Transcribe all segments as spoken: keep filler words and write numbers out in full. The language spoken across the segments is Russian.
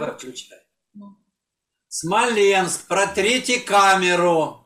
Давай включай. Смоленск, протрите камеру.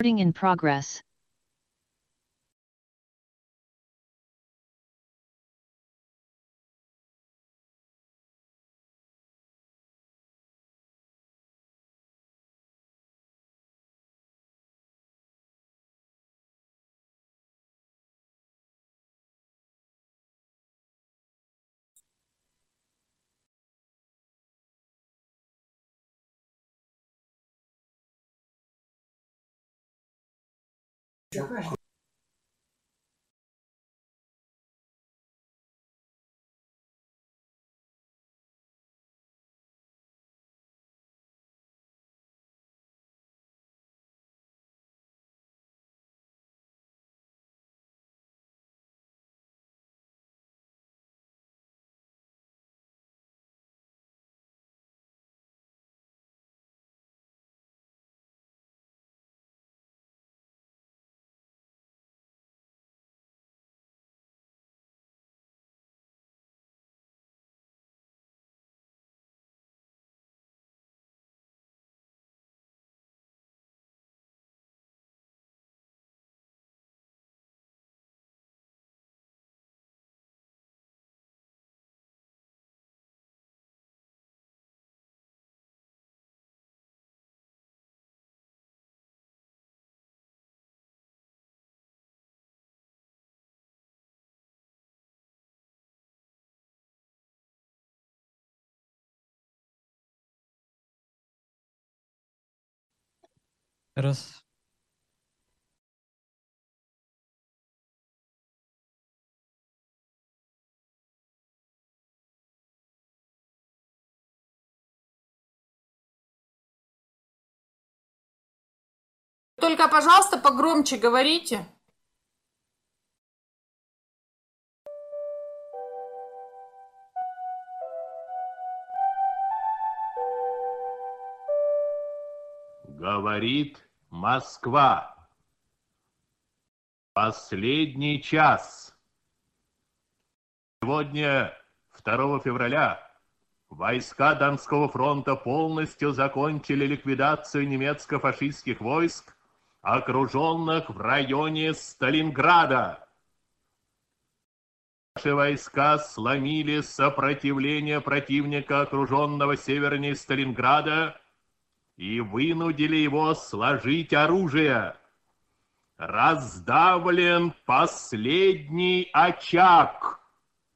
Recording in progress. Раз. Только, пожалуйста, погромче говорите. Говорит Москва. Последний час. Сегодня, второго февраля, войска Донского фронта полностью закончили ликвидацию немецко-фашистских войск, окруженных в районе Сталинграда. Наши войска сломили сопротивление противника, окруженного севернее Сталинграда, и вынудили его сложить оружие. Раздавлен последний очаг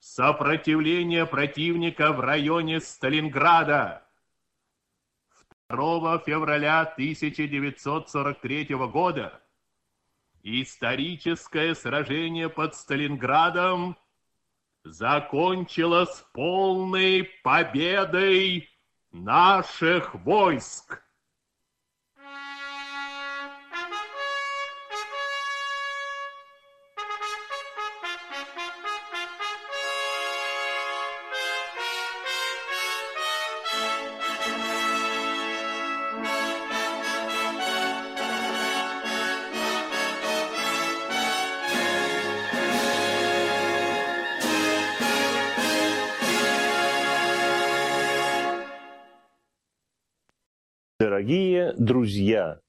сопротивления противника в районе Сталинграда. второго февраля тысяча девятьсот сорок третьего года историческое сражение под Сталинградом закончилось полной победой наших войск. Дорогие друзья,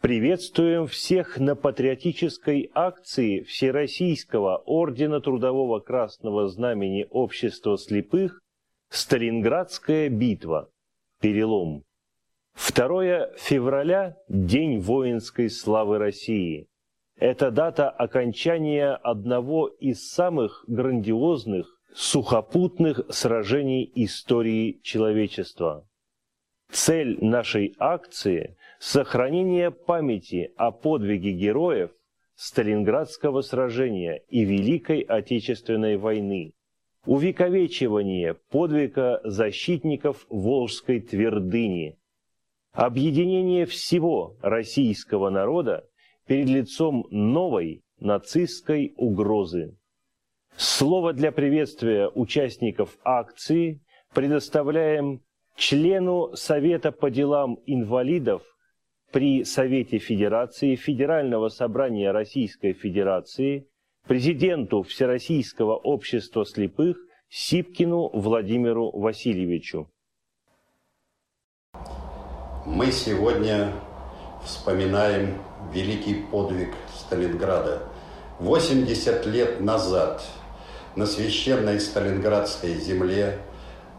приветствуем всех на патриотической акции Всероссийского ордена Трудового Красного Знамени Общества слепых «Сталинградская битва. Перелом». второго февраля – День воинской славы России. Это дата окончания одного из самых грандиозных сухопутных сражений истории человечества. Цель нашей акции – сохранение памяти о подвиге героев Сталинградского сражения и Великой Отечественной войны, увековечивание подвига защитников Волжской твердыни, объединение всего российского народа перед лицом новой нацистской угрозы. Слово для приветствия участников акции предоставляем члену Совета по делам инвалидов при Совете Федерации, Федерального собрания Российской Федерации, президенту Всероссийского общества слепых Сипкину Владимиру Васильевичу. Мы сегодня вспоминаем великий подвиг Сталинграда. восемьдесят лет назад на священной Сталинградской земле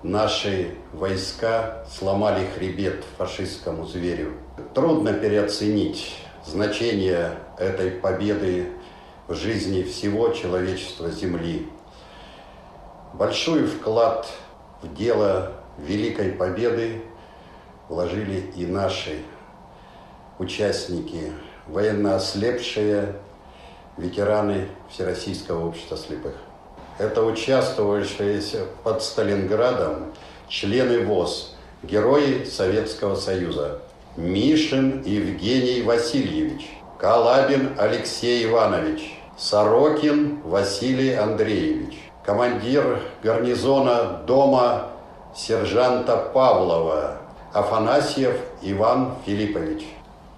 наши войска сломали хребет фашистскому зверю. Трудно переоценить значение этой победы в жизни всего человечества Земли. Большой вклад в дело Великой Победы вложили и наши участники, военно ослепшие, ветераны Всероссийского общества слепых. Это участвовавшие под Сталинградом члены ВОС, герои Советского Союза. Мишин Евгений Васильевич, Калабин Алексей Иванович, Сорокин Василий Андреевич, командир гарнизона дома сержанта Павлова Афанасьев Иван Филиппович,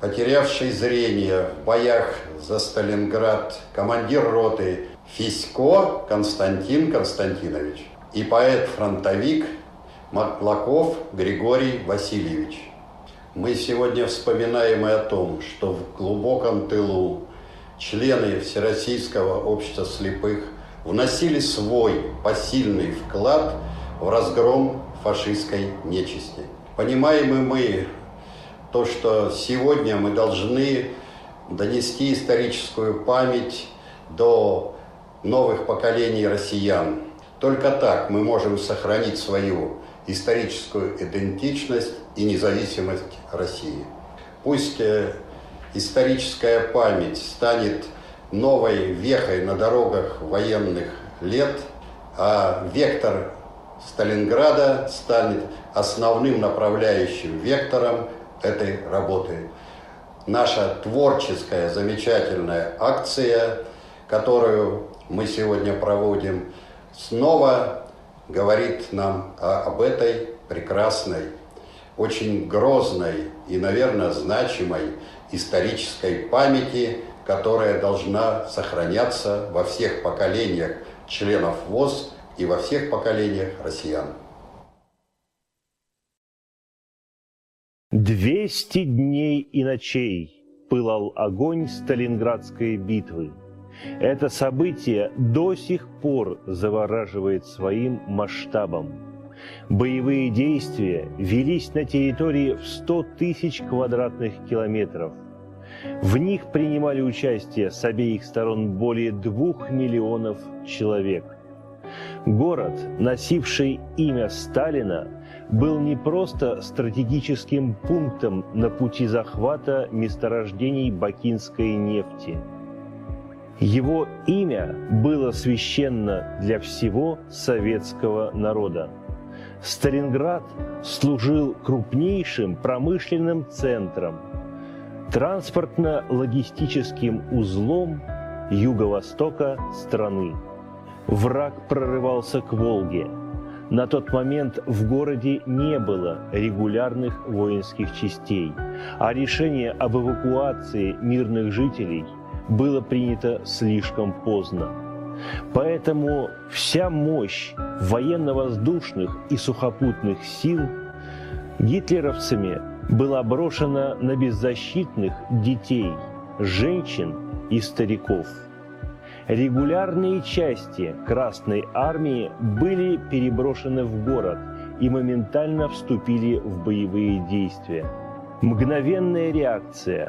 потерявший зрение в боях за Сталинград командир роты Фисько Константин Константинович и поэт-фронтовик Маклаков Григорий Васильевич. Мы сегодня вспоминаем и о том, что в глубоком тылу члены Всероссийского общества слепых вносили свой посильный вклад в разгром фашистской нечисти. Понимаем и мы то, что сегодня мы должны донести историческую память до новых поколений россиян. Только так мы можем сохранить свою историческую идентичность и независимость России. Пусть историческая память станет новой вехой на дорогах военных лет, а вектор Сталинграда станет основным направляющим вектором этой работы. Наша творческая замечательная акция, которую мы сегодня проводим, снова говорит нам об этой прекрасной, очень грозной и, наверное, значимой исторической памяти, которая должна сохраняться во всех поколениях членов ВОС и во всех поколениях россиян. двести дней и ночей пылал огонь Сталинградской битвы. Это событие до сих пор завораживает своим масштабом. Боевые действия велись на территории в сто тысяч квадратных километров. В них принимали участие с обеих сторон более двух миллионов человек. Город, носивший имя Сталина, был не просто стратегическим пунктом на пути захвата месторождений бакинской нефти. Его имя было священно для всего советского народа. Сталинград служил крупнейшим промышленным центром, транспортно-логистическим узлом юго-востока страны. Враг прорывался к Волге. На тот момент в городе не было регулярных воинских частей, а решение об эвакуации мирных жителей было принято слишком поздно. Поэтому вся мощь военно-воздушных и сухопутных сил гитлеровцами была брошена на беззащитных детей, женщин и стариков. Регулярные части Красной Армии были переброшены в город и моментально вступили в боевые действия. Мгновенная реакция,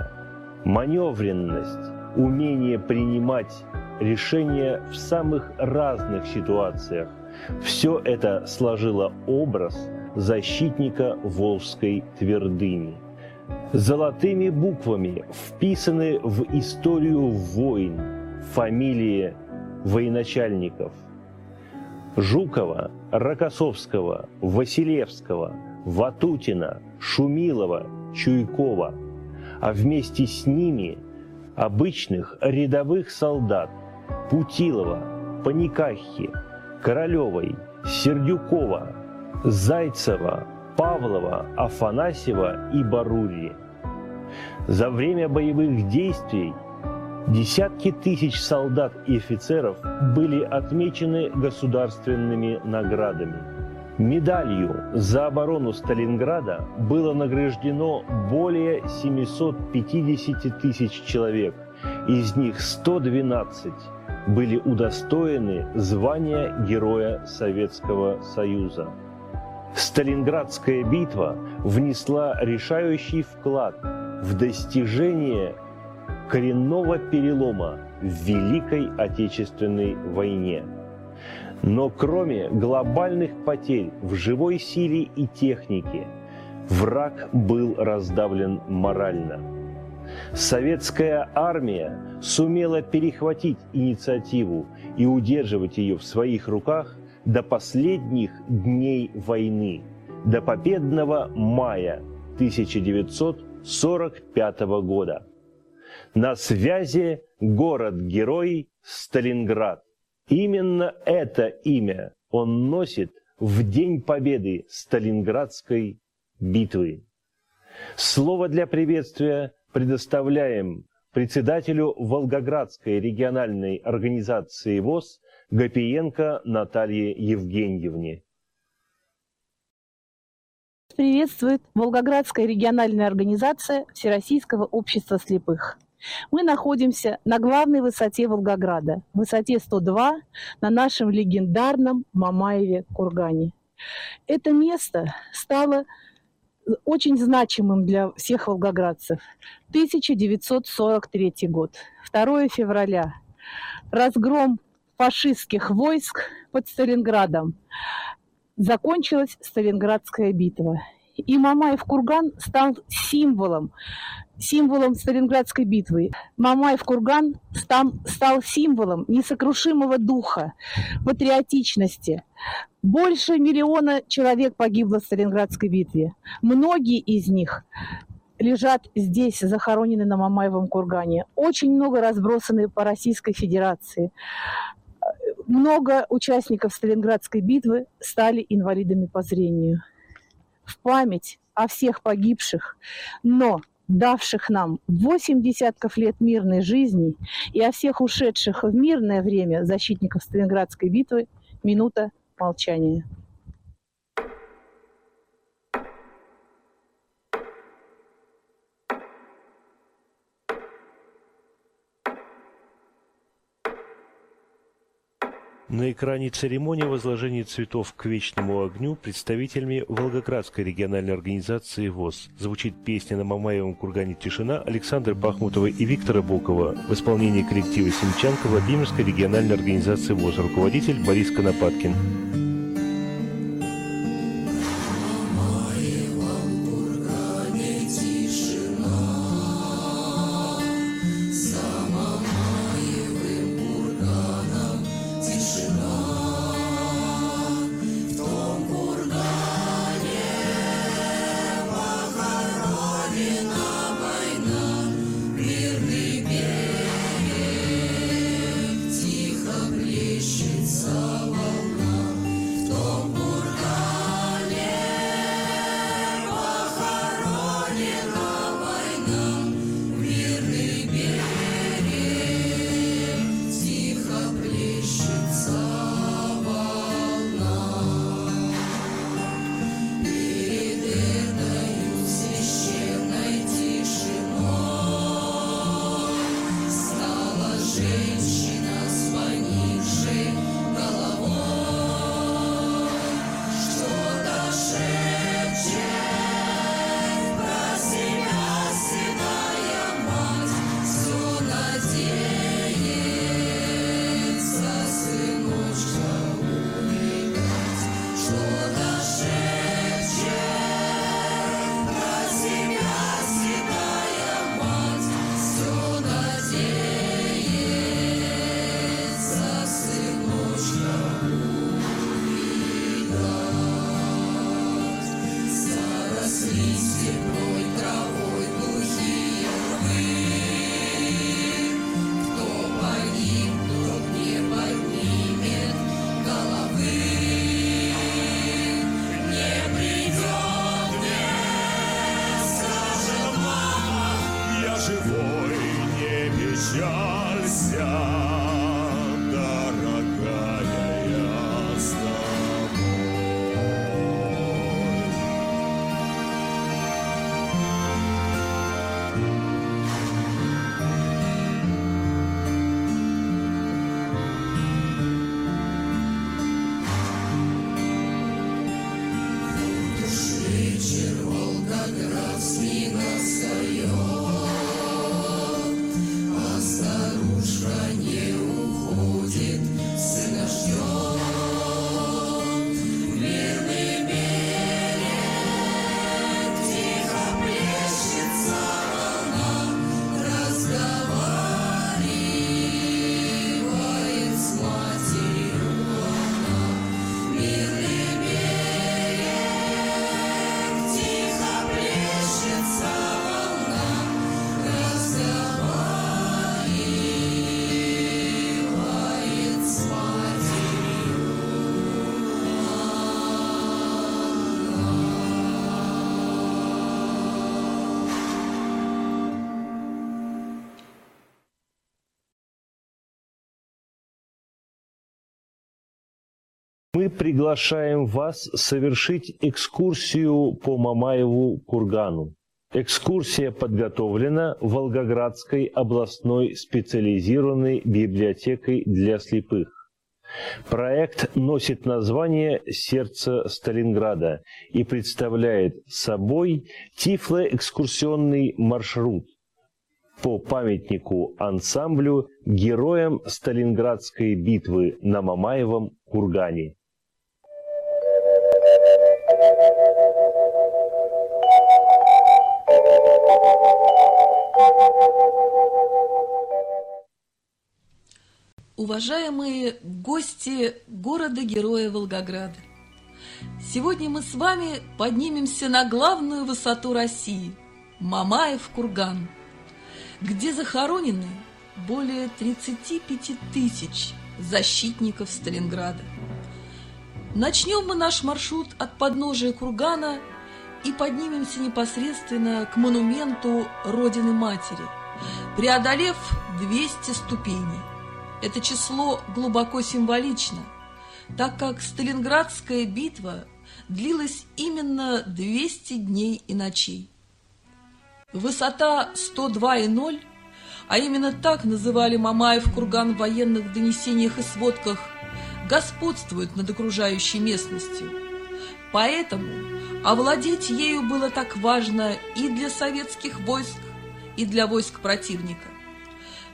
маневренность, умение принимать решения в самых разных ситуациях – все это сложило образ защитника Волжской твердыни. Золотыми буквами вписаны в историю войн фамилии военачальников – Жукова, Рокоссовского, Василевского, Ватутина, Шумилова, Чуйкова, а вместе с ними – обычных рядовых солдат Путилова, Паникахи, Королевой, Сердюкова, Зайцева, Павлова, Афанасьева и Барури. За время боевых действий десятки тысяч солдат и офицеров были отмечены государственными наградами. Медалью за оборону Сталинграда было награждено более семисот пятидесяти тысяч человек, из них сто двенадцать были удостоены звания Героя Советского Союза. Сталинградская битва внесла решающий вклад в достижение коренного перелома в Великой Отечественной войне. Но кроме глобальных потерь в живой силе и технике, враг был раздавлен морально. Советская армия сумела перехватить инициативу и удерживать ее в своих руках до последних дней войны, до победного мая тысяча девятьсот сорок пятого года. На связи город-герой Сталинград. Именно это имя он носит в день победы Сталинградской битвы. Слово для приветствия предоставляем председателю Волгоградской региональной организации ВОС Гапиенко Наталье Евгеньевне. Приветствует Волгоградская региональная организация Всероссийского общества слепых. Мы находимся на главной высоте Волгограда, высоте сто два, на нашем легендарном Мамаеве кургане. Это место стало очень значимым для всех волгоградцев. тысяча девятьсот сорок третий год, второе февраля. Разгром фашистских войск под Сталинградом. Закончилась Сталинградская битва. И Мамаев курган стал символом, символом Сталинградской битвы. Мамаев курган стал, стал символом несокрушимого духа, патриотичности. Больше миллиона человек погибло в Сталинградской битве. Многие из них лежат здесь, захоронены на Мамаевом кургане. Очень много разбросаны по Российской Федерации. Много участников Сталинградской битвы стали инвалидами по зрению. В память о всех погибших, но давших нам восемь десятков лет мирной жизни, и о всех ушедших в мирное время защитников Сталинградской битвы, минута молчания. На экране церемонии возложения цветов к вечному огню представителями Волгоградской региональной организации ВОС звучит песня на Мамаевом кургане «Тишина» Александры Пахмутовой и Виктора Бокова в исполнении коллектива «Семчанка» Владимирской региональной организации ВОС, руководитель Борис Конопаткин. мы приглашаем вас совершить экскурсию по Мамаеву кургану. Экскурсия подготовлена Волгоградской областной специализированной библиотекой для слепых. Проект носит название «Сердце Сталинграда» и представляет собой тифлоэкскурсионный маршрут по памятнику ансамблю героям Сталинградской битвы на Мамаевом кургане. Уважаемые гости города-героя Волгограда, сегодня мы с вами поднимемся на главную высоту России – Мамаев курган, где захоронены более тридцати пяти тысяч защитников Сталинграда. Начнем мы наш маршрут от подножия кургана и поднимемся непосредственно к монументу Родины Матери, преодолев двести ступеней. Это число глубоко символично, так как Сталинградская битва длилась именно двести дней и ночей. Высота сто два и ноль, а именно так называли Мамаев курган в военных донесениях и сводках, господствует над окружающей местностью. Поэтому овладеть ею было так важно и для советских войск, и для войск противника.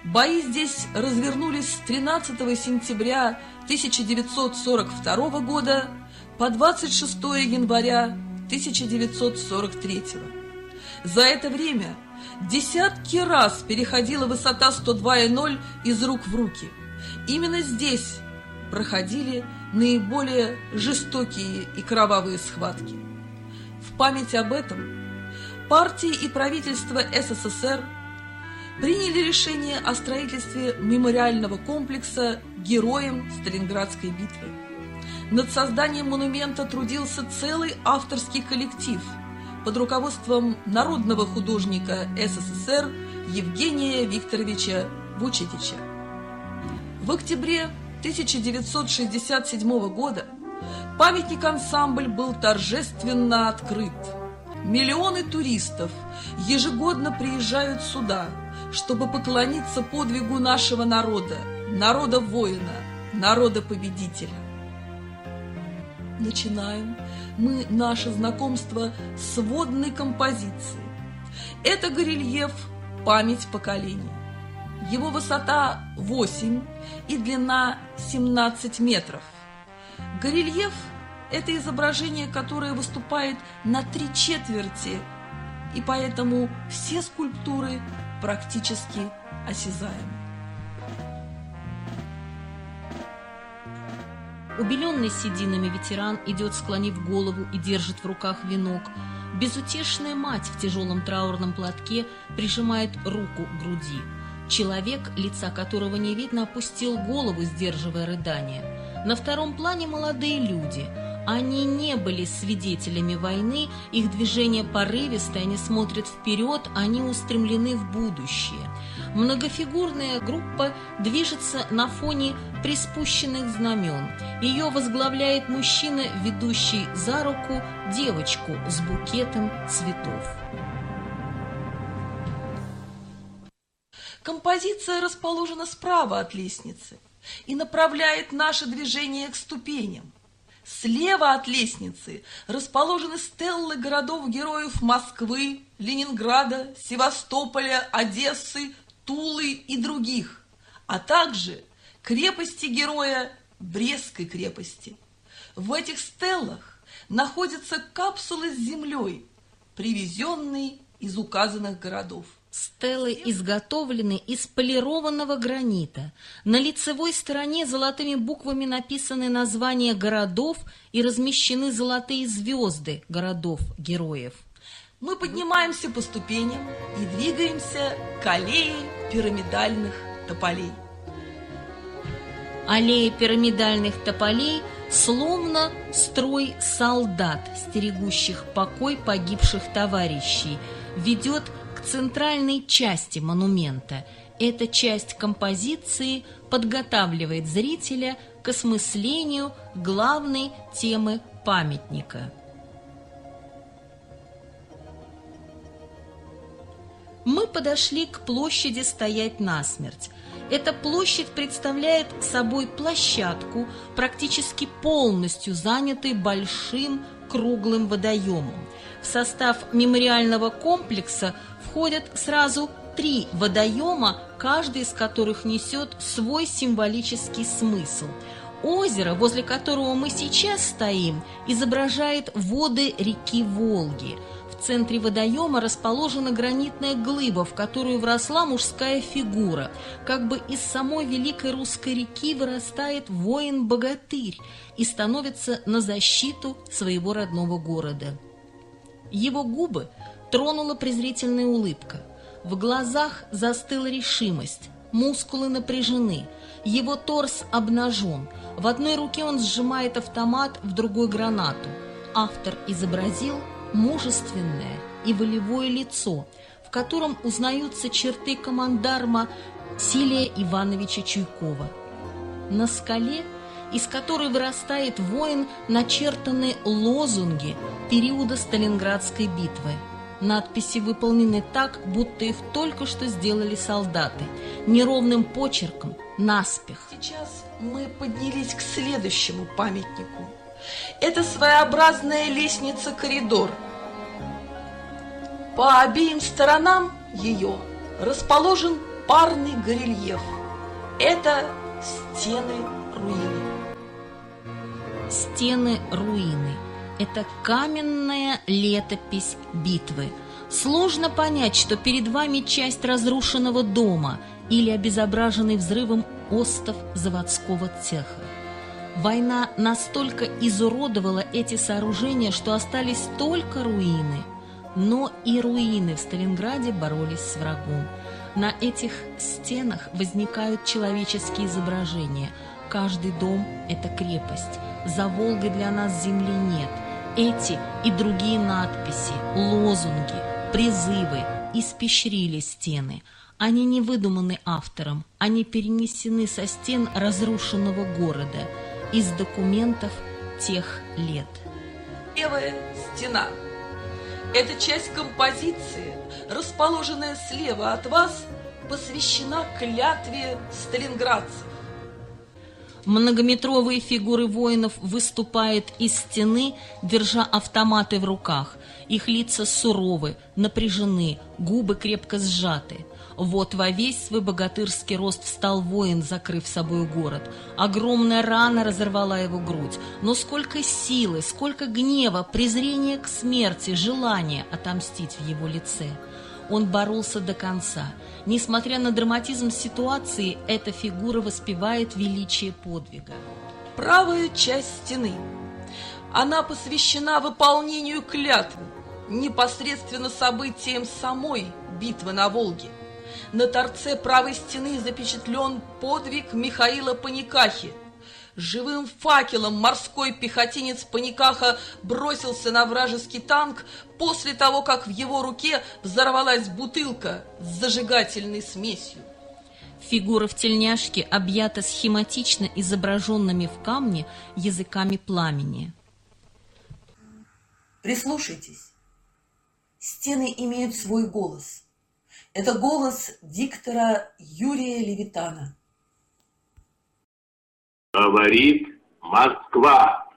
Бои здесь развернулись с тринадцатого сентября тысяча девятьсот сорок второго года по двадцать шестое января тысяча девятьсот сорок третьего. За это время десятки раз переходила высота сто два и ноль из рук в руки. Именно здесь проходили наиболее жестокие и кровавые схватки. В память об этом партии и правительство СССР приняли решение о строительстве мемориального комплекса героям Сталинградской битвы. Над созданием монумента трудился целый авторский коллектив под руководством народного художника СССР Евгения Викторовича Вучетича. В октябре тысяча девятьсот шестьдесят седьмого года памятник-ансамбль был торжественно открыт. Миллионы туристов ежегодно приезжают сюда, чтобы поклониться подвигу нашего народа, народа-воина, народа-победителя. Начинаем мы наше знакомство с водной композицией. Это горельеф «Память поколений». Его высота восемь и длина семнадцать метров. Горельеф – это изображение, которое выступает на три четверти, и поэтому все скульптуры – практически осязаем. Убеленный сединами ветеран идет, склонив голову, и держит в руках венок. Безутешная мать в тяжелом траурном платке прижимает руку к груди. Человек, лица которого не видно, опустил голову, сдерживая рыдание. На втором плане молодые люди. Они не были свидетелями войны, их движение порывистое, они смотрят вперед, они устремлены в будущее. Многофигурная группа движется на фоне приспущенных знамен. Ее возглавляет мужчина, ведущий за руку девочку с букетом цветов. Композиция расположена справа от лестницы и направляет наше движение к ступеням. Слева от лестницы расположены стеллы городов-героев Москвы, Ленинграда, Севастополя, Одессы, Тулы и других, а также крепости героя Брестской крепости. В этих стеллах находятся капсулы с землей, привезенные из указанных городов. Стелы изготовлены из полированного гранита. На лицевой стороне золотыми буквами написаны названия городов и размещены золотые звезды городов-героев. Мы поднимаемся по ступеням и двигаемся к аллее пирамидальных тополей. Аллея пирамидальных тополей словно строй солдат, стерегущих покой погибших товарищей, ведет центральной части монумента. Эта часть композиции подготавливает зрителя к осмыслению главной темы памятника. Мы подошли к площади «Стоять насмерть». Эта площадь представляет собой площадку, практически полностью занятую большим круглым водоемом. В состав мемориального комплекса входят сразу три водоема, каждый из которых несет свой символический смысл. Озеро, возле которого мы сейчас стоим, изображает воды реки Волги. В центре водоема расположена гранитная глыба, в которую вросла мужская фигура. Как бы из самой великой русской реки вырастает воин-богатырь и становится на защиту своего родного города. Его губы тронула презрительная улыбка. В глазах застыла решимость, мускулы напряжены, его торс обнажен. В одной руке он сжимает автомат, в другой – гранату. Автор изобразил мужественное и волевое лицо, в котором узнаются черты командарма Силия Ивановича Чуйкова. На скале, из которой вырастает воин, начертаны лозунги периода Сталинградской битвы. Надписи выполнены так, будто их только что сделали солдаты, неровным почерком, наспех. Сейчас мы поднялись к следующему памятнику. Это своеобразная лестница-коридор. По обеим сторонам ее расположен парный горельеф. Это стены руины. Стены руины. Это каменная летопись битвы. Сложно понять, что перед вами часть разрушенного дома или обезображенный взрывом остов заводского цеха. Война настолько изуродовала эти сооружения, что остались только руины. Но и руины в Сталинграде боролись с врагом. На этих стенах возникают человеческие изображения. Каждый дом – это крепость. За Волгой для нас земли нет. Эти и другие надписи, лозунги, призывы испещрили стены. Они не выдуманы автором, они перенесены со стен разрушенного города, из документов тех лет. Левая стена. Эта часть композиции, расположенная слева от вас, посвящена клятве сталинградцев. Многометровые фигуры воинов выступают из стены, держа автоматы в руках. Их лица суровы, напряжены, губы крепко сжаты. Вот во весь свой богатырский рост встал воин, закрыв собой город. Огромная рана разорвала его грудь. Но сколько силы, сколько гнева, презрения к смерти, желания отомстить в его лице. Он боролся до конца. Несмотря на драматизм ситуации, эта фигура воспевает величие подвига. Правая часть стены. Она посвящена выполнению клятвы, непосредственно событиям самой битвы на Волге. На торце правой стены запечатлен подвиг Михаила Паникахи. Живым факелом морской пехотинец Паникаха бросился на вражеский танк после того, как в его руке взорвалась бутылка с зажигательной смесью. Фигура в тельняшке объята схематично изображенными в камне языками пламени. Прислушайтесь. Стены имеют свой голос. Это голос диктора Юрия Левитана. Говорит Москва.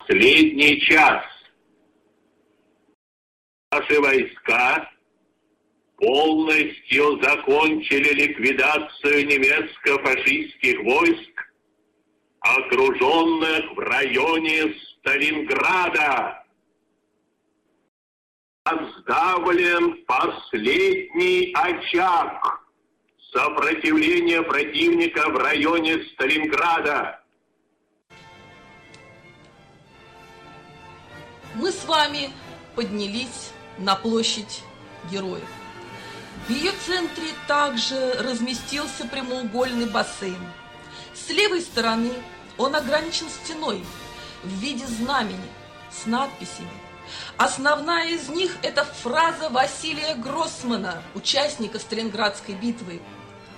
Последний час. Наши войска полностью закончили ликвидацию немецко-фашистских войск, окруженных в районе Сталинграда. Раздавлен последний очаг сопротивления противника в районе Сталинграда. Мы с вами поднялись на площадь Героев. В ее центре также разместился прямоугольный бассейн. С левой стороны он ограничен стеной в виде знамени с надписями. Основная из них – это фраза Василия Гроссмана, участника Сталинградской битвы.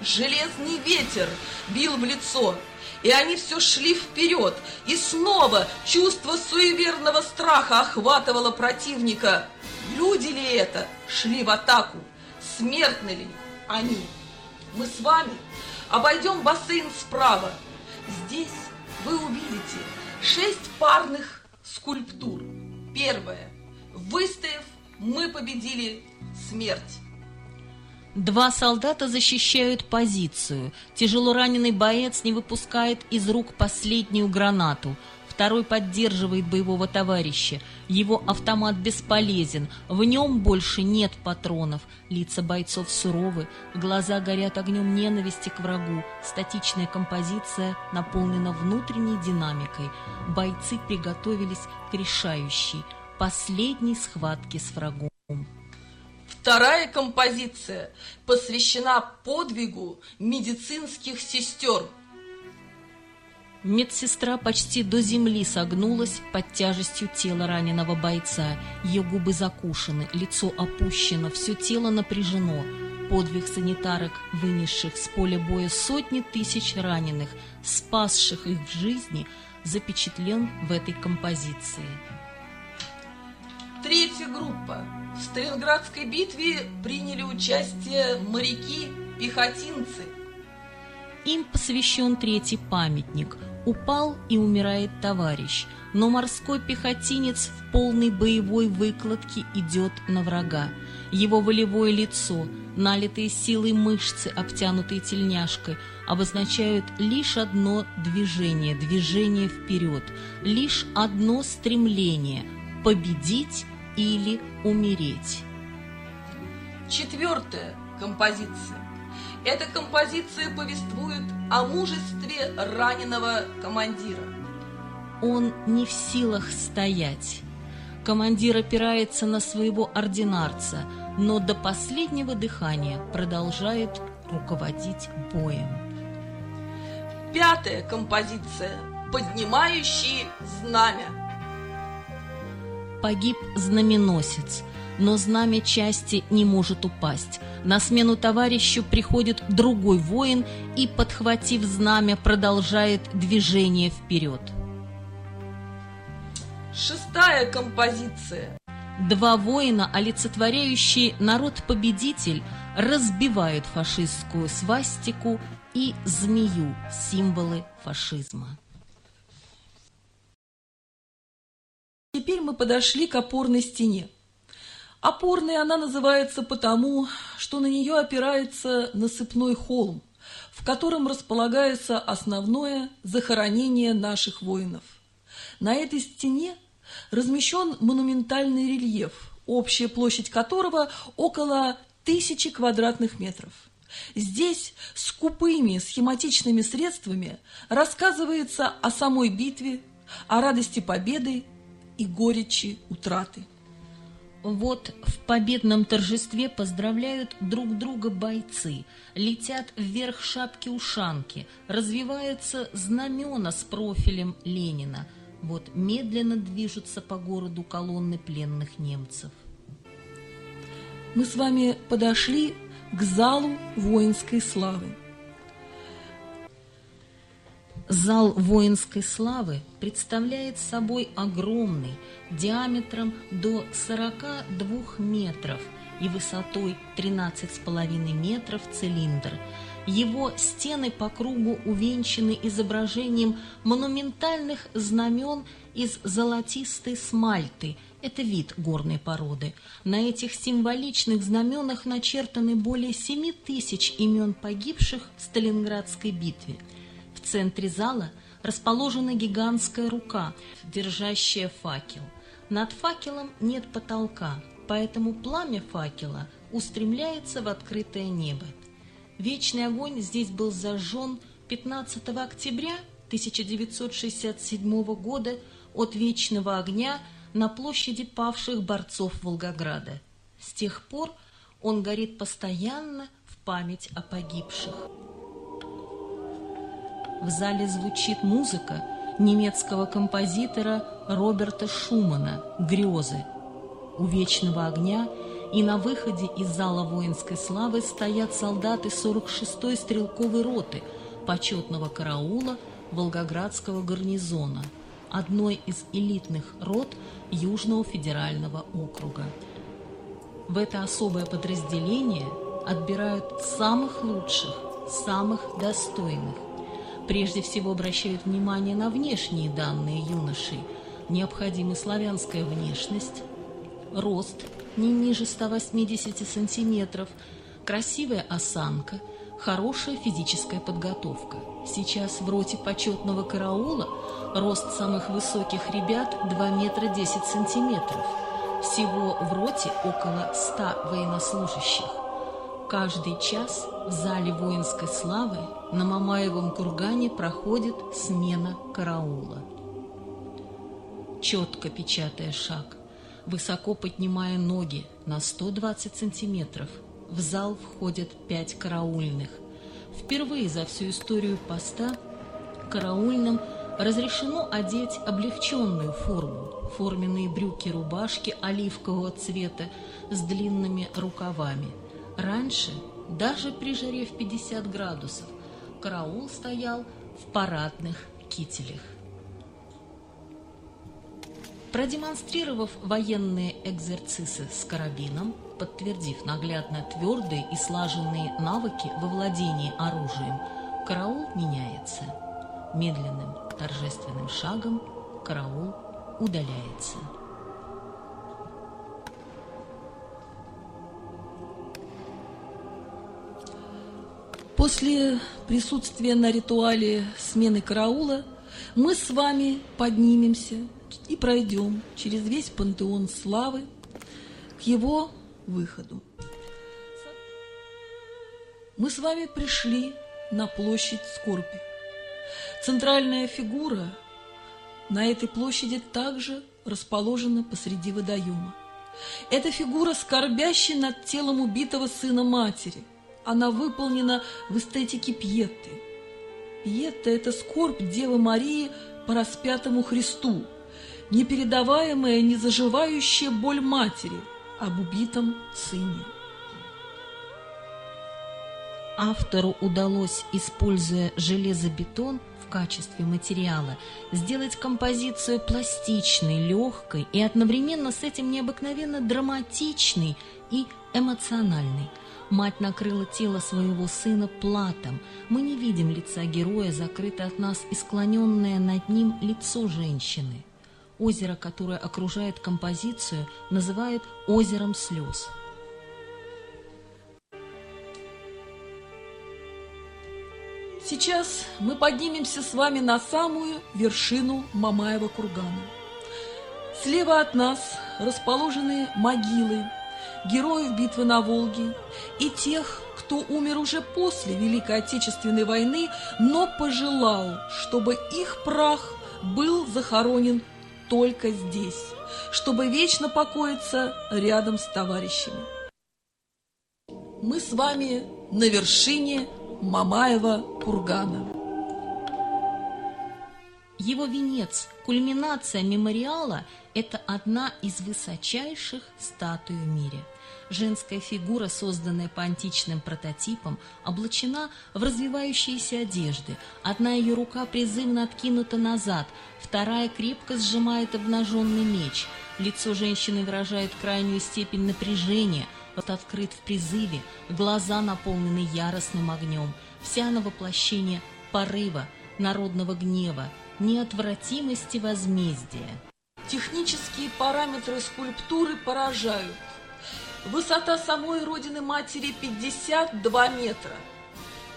железный ветер бил в лицо, и они все шли вперед, и снова чувство суеверного страха охватывало противника. Люди ли это шли в атаку? Смертны ли они? Мы с вами обойдем бассейн справа. Здесь вы увидите шесть парных скульптур. Первое. Выстояв, мы победили смерть. Два солдата защищают позицию. Тяжело раненый боец не выпускает из рук последнюю гранату. Второй поддерживает боевого товарища. Его автомат бесполезен, в нем больше нет патронов. Лица бойцов суровы, глаза горят огнем ненависти к врагу. Статичная композиция наполнена внутренней динамикой. Бойцы приготовились к решающей, последней схватке с врагом. Вторая композиция посвящена подвигу медицинских сестер. Медсестра почти до земли согнулась под тяжестью тела раненого бойца. Ее губы закушены, лицо опущено, все тело напряжено. Подвиг санитарок, вынесших с поля боя сотни тысяч раненых, спасших их в жизни, запечатлен в этой композиции. Третья группа. В Сталинградской битве приняли участие моряки-пехотинцы. Им посвящен третий памятник. Упал и умирает товарищ, но морской пехотинец в полной боевой выкладке идет на врага. Его волевое лицо, налитые силой мышцы, обтянутые тельняшкой, обозначают лишь одно движение, движение вперед, лишь одно стремление – победить или умереть. Четвертая композиция. Эта композиция повествует о мужестве раненого командира. Он не в силах стоять. Командир опирается на своего ординарца, но до последнего дыхания продолжает руководить боем. Пятая композиция. Поднимающие знамя. Погиб знаменосец, но знамя части не может упасть. На смену товарищу приходит другой воин и, подхватив знамя, продолжает движение вперед. Шестая композиция. Два воина, олицетворяющие народ-победитель, разбивают фашистскую свастику и змею, символы фашизма. Теперь мы подошли к опорной стене. Опорной она называется потому, что на нее опирается насыпной холм, в котором располагается основное захоронение наших воинов. На этой стене размещен монументальный рельеф, общая площадь которого около тысячи квадратных метров. Здесь скупыми схематичными средствами рассказывается о самой битве, о радости победы и горечи утраты. Вот в победном торжестве поздравляют друг друга бойцы, летят вверх шапки-ушанки, развиваются знамена с профилем Ленина. Вот медленно движутся по городу колонны пленных немцев. Мы с вами подошли к залу воинской славы. Зал воинской славы представляет собой огромный, диаметром до сорока двух метров и высотой тринадцать с половиной метров цилиндр. Его стены по кругу увенчаны изображением монументальных знамен из золотистой смальты. Это вид горной породы. На этих символичных знаменах начертаны более семи тысяч имен погибших в Сталинградской битве. В центре зала расположена гигантская рука, держащая факел. Над факелом нет потолка, поэтому пламя факела устремляется в открытое небо. Вечный огонь здесь был зажжен пятнадцатого октября тысяча девятьсот шестьдесят седьмого года от вечного огня на площади павших борцов Волгограда. С тех пор он горит постоянно в память о погибших. В зале звучит музыка немецкого композитора Роберта Шумана «Грёзы». У вечного огня и на выходе из зала воинской славы стоят солдаты сорок шестой стрелковой роты почетного караула Волгоградского гарнизона, одной из элитных рот Южного федерального округа. В это особое подразделение отбирают самых лучших, самых достойных. Прежде всего обращают внимание на внешние данные юношей. Необходима славянская внешность, рост не ниже ста восьмидесяти сантиметров, красивая осанка, хорошая физическая подготовка. Сейчас в роте почетного караула рост самых высоких ребят два метра десять сантиметров. Всего в роте около ста военнослужащих. Каждый час в зале воинской славы на Мамаевом кургане проходит смена караула. Четко печатая шаг, высоко поднимая ноги на сто двадцать сантиметров, в зал входят пять караульных. Впервые за всю историю поста караульным разрешено одеть облегченную форму, форменные брюки-рубашки оливкового цвета с длинными рукавами. Раньше, даже при жаре в пятьдесят градусов, караул стоял в парадных кителях. Продемонстрировав военные экзерцисы с карабином, подтвердив наглядно твердые и слаженные навыки во владении оружием, караул меняется. Медленным торжественным шагом караул удаляется. После присутствия на ритуале смены караула мы с вами поднимемся и пройдем через весь пантеон славы к его выходу. Мы с вами пришли на площадь скорби. Центральная фигура на этой площади также расположена посреди водоема. Это фигура, скорбящая над телом убитого сына матери. Она выполнена в эстетике пьеты. Пьета – это скорбь Девы Марии по распятому Христу, непередаваемая, незаживающая боль матери об убитом сыне. Автору удалось, используя железобетон в качестве материала, сделать композицию пластичной, легкой и одновременно с этим необыкновенно драматичной и эмоциональной. Мать накрыла тело своего сына платом. Мы не видим лица героя, закрыто от нас и склоненное над ним лицо женщины. Озеро, которое окружает композицию, называют «озером слез». Сейчас мы поднимемся с вами на самую вершину Мамаева кургана. Слева от нас расположены могилы героев битвы на Волге и тех, кто умер уже после Великой Отечественной войны, но пожелал, чтобы их прах был захоронен только здесь, чтобы вечно покоиться рядом с товарищами. Мы с вами на вершине Мамаева кургана. Его венец, кульминация мемориала, это одна из высочайших статуй в мире. Женская фигура, созданная по античным прототипам, облачена в развивающиеся одежды. Одна ее рука призывно откинута назад, вторая крепко сжимает обнаженный меч. Лицо женщины выражает крайнюю степень напряжения, рот открыт в призыве, глаза наполнены яростным огнем. Вся она воплощение порыва, народного гнева, неотвратимости возмездия. Технические параметры скульптуры поражают. Высота самой родины матери пятьдесят два метра,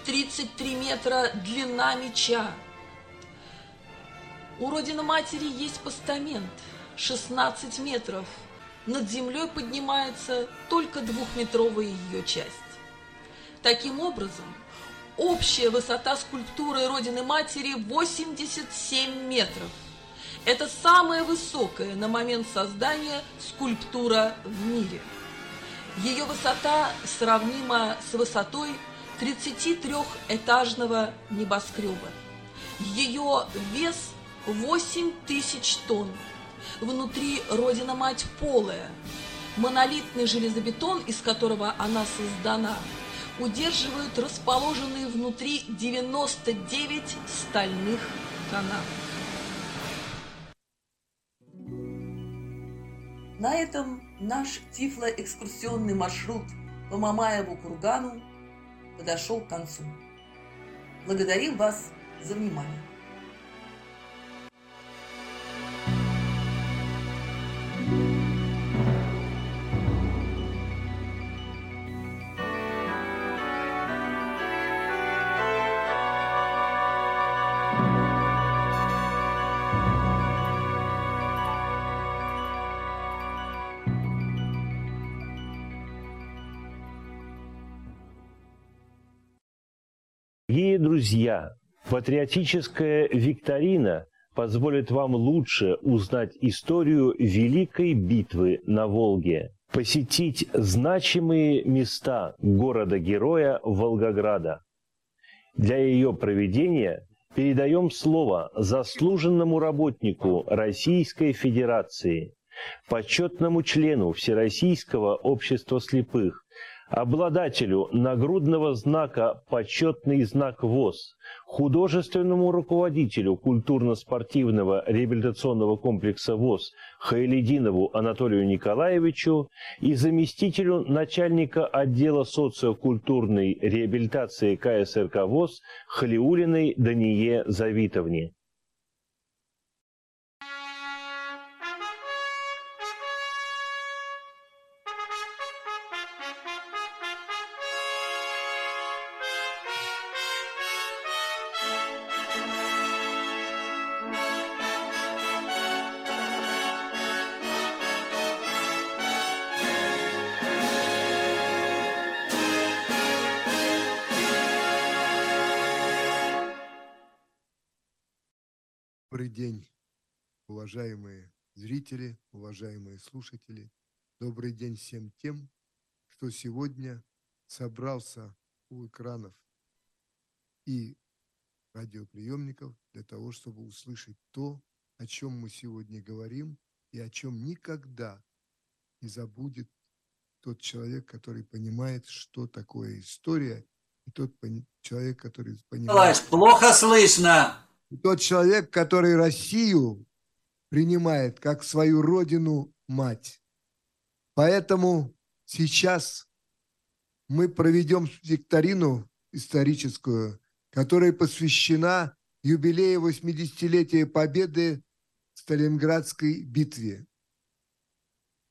тридцать три метра длина меча. У родины матери есть постамент шестнадцать метров. Над землей поднимается только двухметровая ее часть. Таким образом, общая высота скульптуры родины матери восемьдесят семь метров. Это самая высокая на момент создания скульптура в мире. Ее высота сравнима с высотой тридцатитрёхэтажного небоскреба. Ее вес восемь тысяч тонн. Внутри родина-мать полая. монолитный железобетон, из которого она создана, удерживают расположенные внутри девяносто девять стальных канав. На этом наш тифлоэкскурсионный маршрут по Мамаеву кургану подошел к концу. Благодарим вас за внимание. Дорогие друзья, патриотическая викторина позволит вам лучше узнать историю Великой битвы на Волге, посетить значимые места города-героя Волгограда. Для ее проведения передаем слово заслуженному работнику Российской Федерации, почетному члену Всероссийского общества слепых, обладателю нагрудного знака «Почетный знак ВОС», художественному руководителю культурно-спортивного реабилитационного комплекса ВОС Хайлидинову Анатолию Николаевичу и заместителю начальника отдела социокультурной реабилитации ка эс эр ка ВОС Халиулиной Дание Завитовне. День, уважаемые зрители, уважаемые слушатели. Добрый день всем тем, кто сегодня собрался у экранов и радиоприемников для того, чтобы услышать то, о чем мы сегодня говорим и о чем никогда не забудет тот человек, который понимает, что такое история, и тот пони- человек, который понимает... Плохо слышно! Тот человек, который Россию принимает как свою родину-мать. Поэтому сейчас мы проведем викторину историческую, которая посвящена юбилею восьмидесятилетия Победы в Сталинградской битве.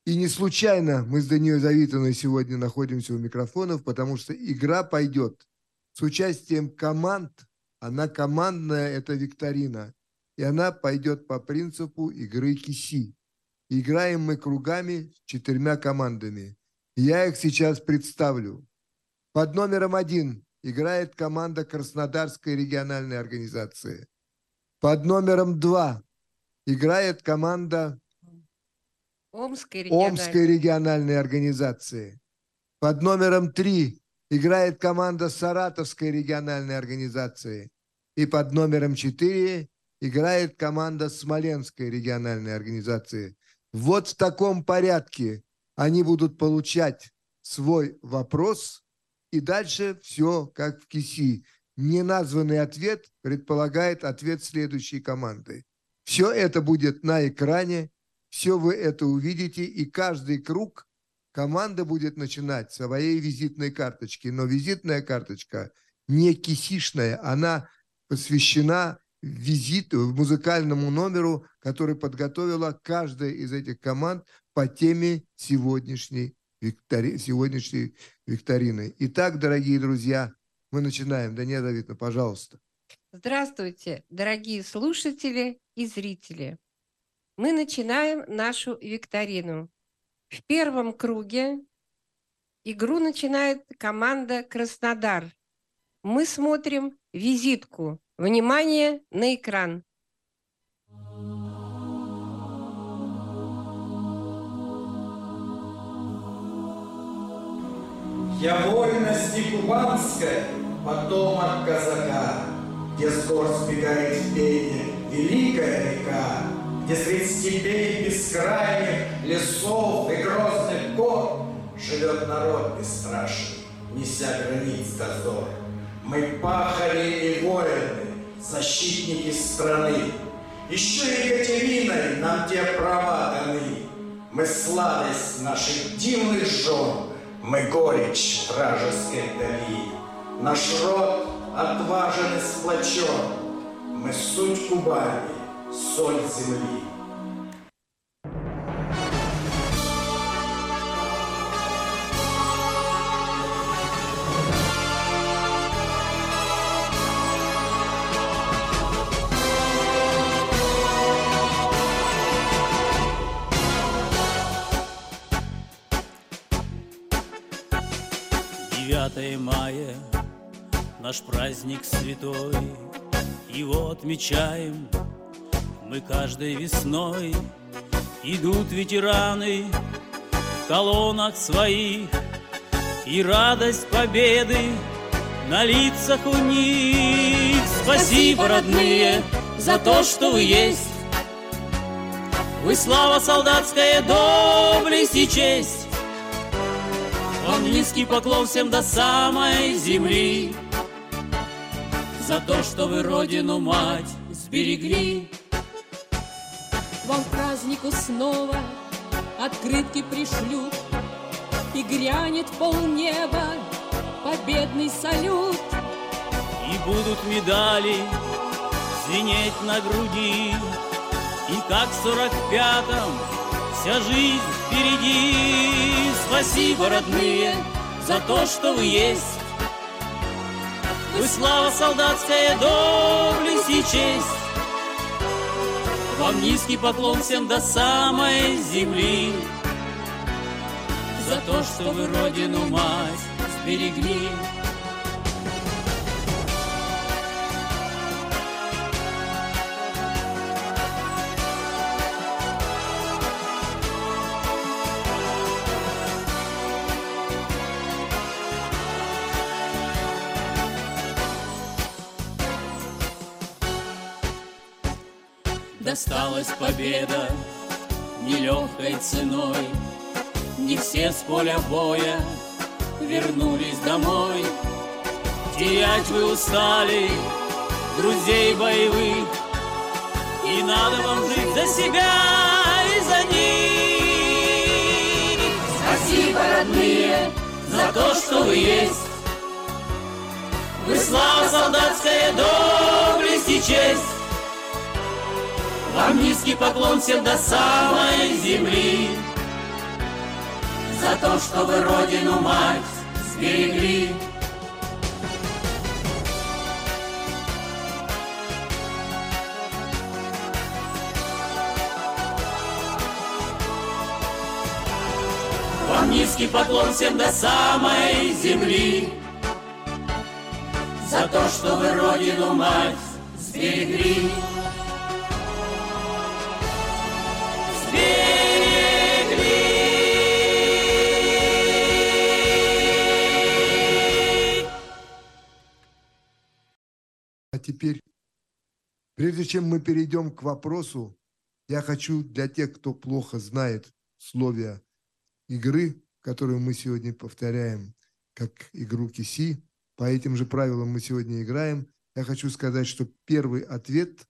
И не случайно мы с Данией Завитовной сегодня находимся у микрофонов, потому что игра пойдет с участием команд. Она командная, эта викторина, и она пойдет по принципу игры киси. Играем мы кругами с четырьмя командами. Я их сейчас представлю. Под номером один играет команда Краснодарской региональной организации. Под номером два играет команда Омской региональной, Омской региональной организации. Под номером три играет команда Саратовской региональной организации. И под номером четыре играет команда Смоленской региональной организации. Вот в таком порядке они будут получать свой вопрос. И дальше все как в киси. Неназванный ответ предполагает ответ следующей команды. Все это будет на экране. Все вы это увидите. И каждый круг... Команда будет начинать с своей визитной карточки, но визитная карточка не кисишная, она посвящена визиту, музыкальному номеру, который подготовила каждая из этих команд по теме сегодняшней, виктори... сегодняшней викторины. Итак, дорогие друзья, мы начинаем. Данила Давидовна, пожалуйста. Здравствуйте, дорогие слушатели и зрители. Мы начинаем нашу викторину. В первом круге игру начинает команда «Краснодар». Мы смотрим визитку. Внимание на экран. Я вольности кубанской, потомок казака, где с гор сбегает в пене великая река, где среди степей бескрайних лесов и грозных живет народ бесстрашен, неся границ дозор. Мы пахари и воины, защитники страны. Еще Екатериной нам те права даны. Мы сладость наших дивных жен, мы горечь вражеской дали. Наш род отважен и сплочен, мы суть Кубани, соль земли. девятое мая, наш праздник святой, его отмечаем мы каждой весной. Идут ветераны в колоннах своих, и радость победы на лицах у них. Спасибо, родные, за то, что вы есть. Вы слава солдатская, доблесть и честь. Вам низкий поклон всем до самой земли, за то, что вы родину, мать, сберегли. Вам к празднику снова открытки пришлют, и грянет полнеба победный салют. И будут медали звенеть на груди, и как в сорок пятом вся жизнь впереди. Спасибо, родные, за то, что вы есть. Вы слава солдатская, доблесть и честь. Вам низкий поклон всем до самой земли, за то, что вы родину, мать, сберегли. Досталась победа нелегкой ценой, не все с поля боя вернулись домой. Терять вы устали друзей боевых, и надо вам жить за себя и за них. Спасибо, родные, за то, что вы есть. Вы слава солдатская, доблесть и честь. Вам низкий поклон всем до самой земли, за то, что вы родину, мать, сберегли. Вам низкий поклон всем до самой земли, за то, что вы родину, мать, сберегли. А теперь, прежде чем мы перейдем к вопросу, я хочу для тех, кто плохо знает условия игры, которую мы сегодня повторяем, как игру киси, по этим же правилам мы сегодня играем, я хочу сказать, что первый ответ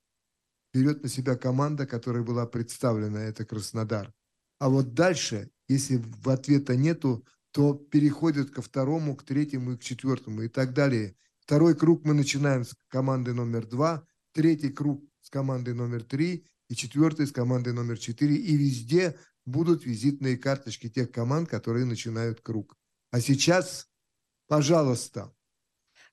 берет на себя команда, которая была представлена, это Краснодар. А вот дальше, если в ответа нету, то переходят ко второму, к третьему и к четвертому и так далее. Второй круг мы начинаем с команды номер два, третий круг с команды номер три и четвертый с команды номер четыре. И везде будут визитные карточки тех команд, которые начинают круг. А сейчас, пожалуйста.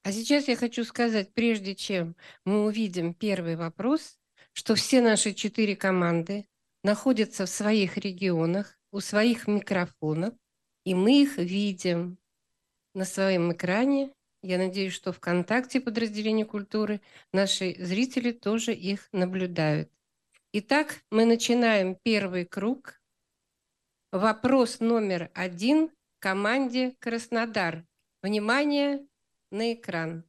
А сейчас я хочу сказать, прежде чем мы увидим первый вопрос, что все наши четыре команды находятся в своих регионах, у своих микрофонов, и мы их видим на своем экране. Я надеюсь, что ВКонтакте подразделение культуры наши зрители тоже их наблюдают. Итак, мы начинаем первый круг. Вопрос номер один команде «Краснодар». Внимание на экран.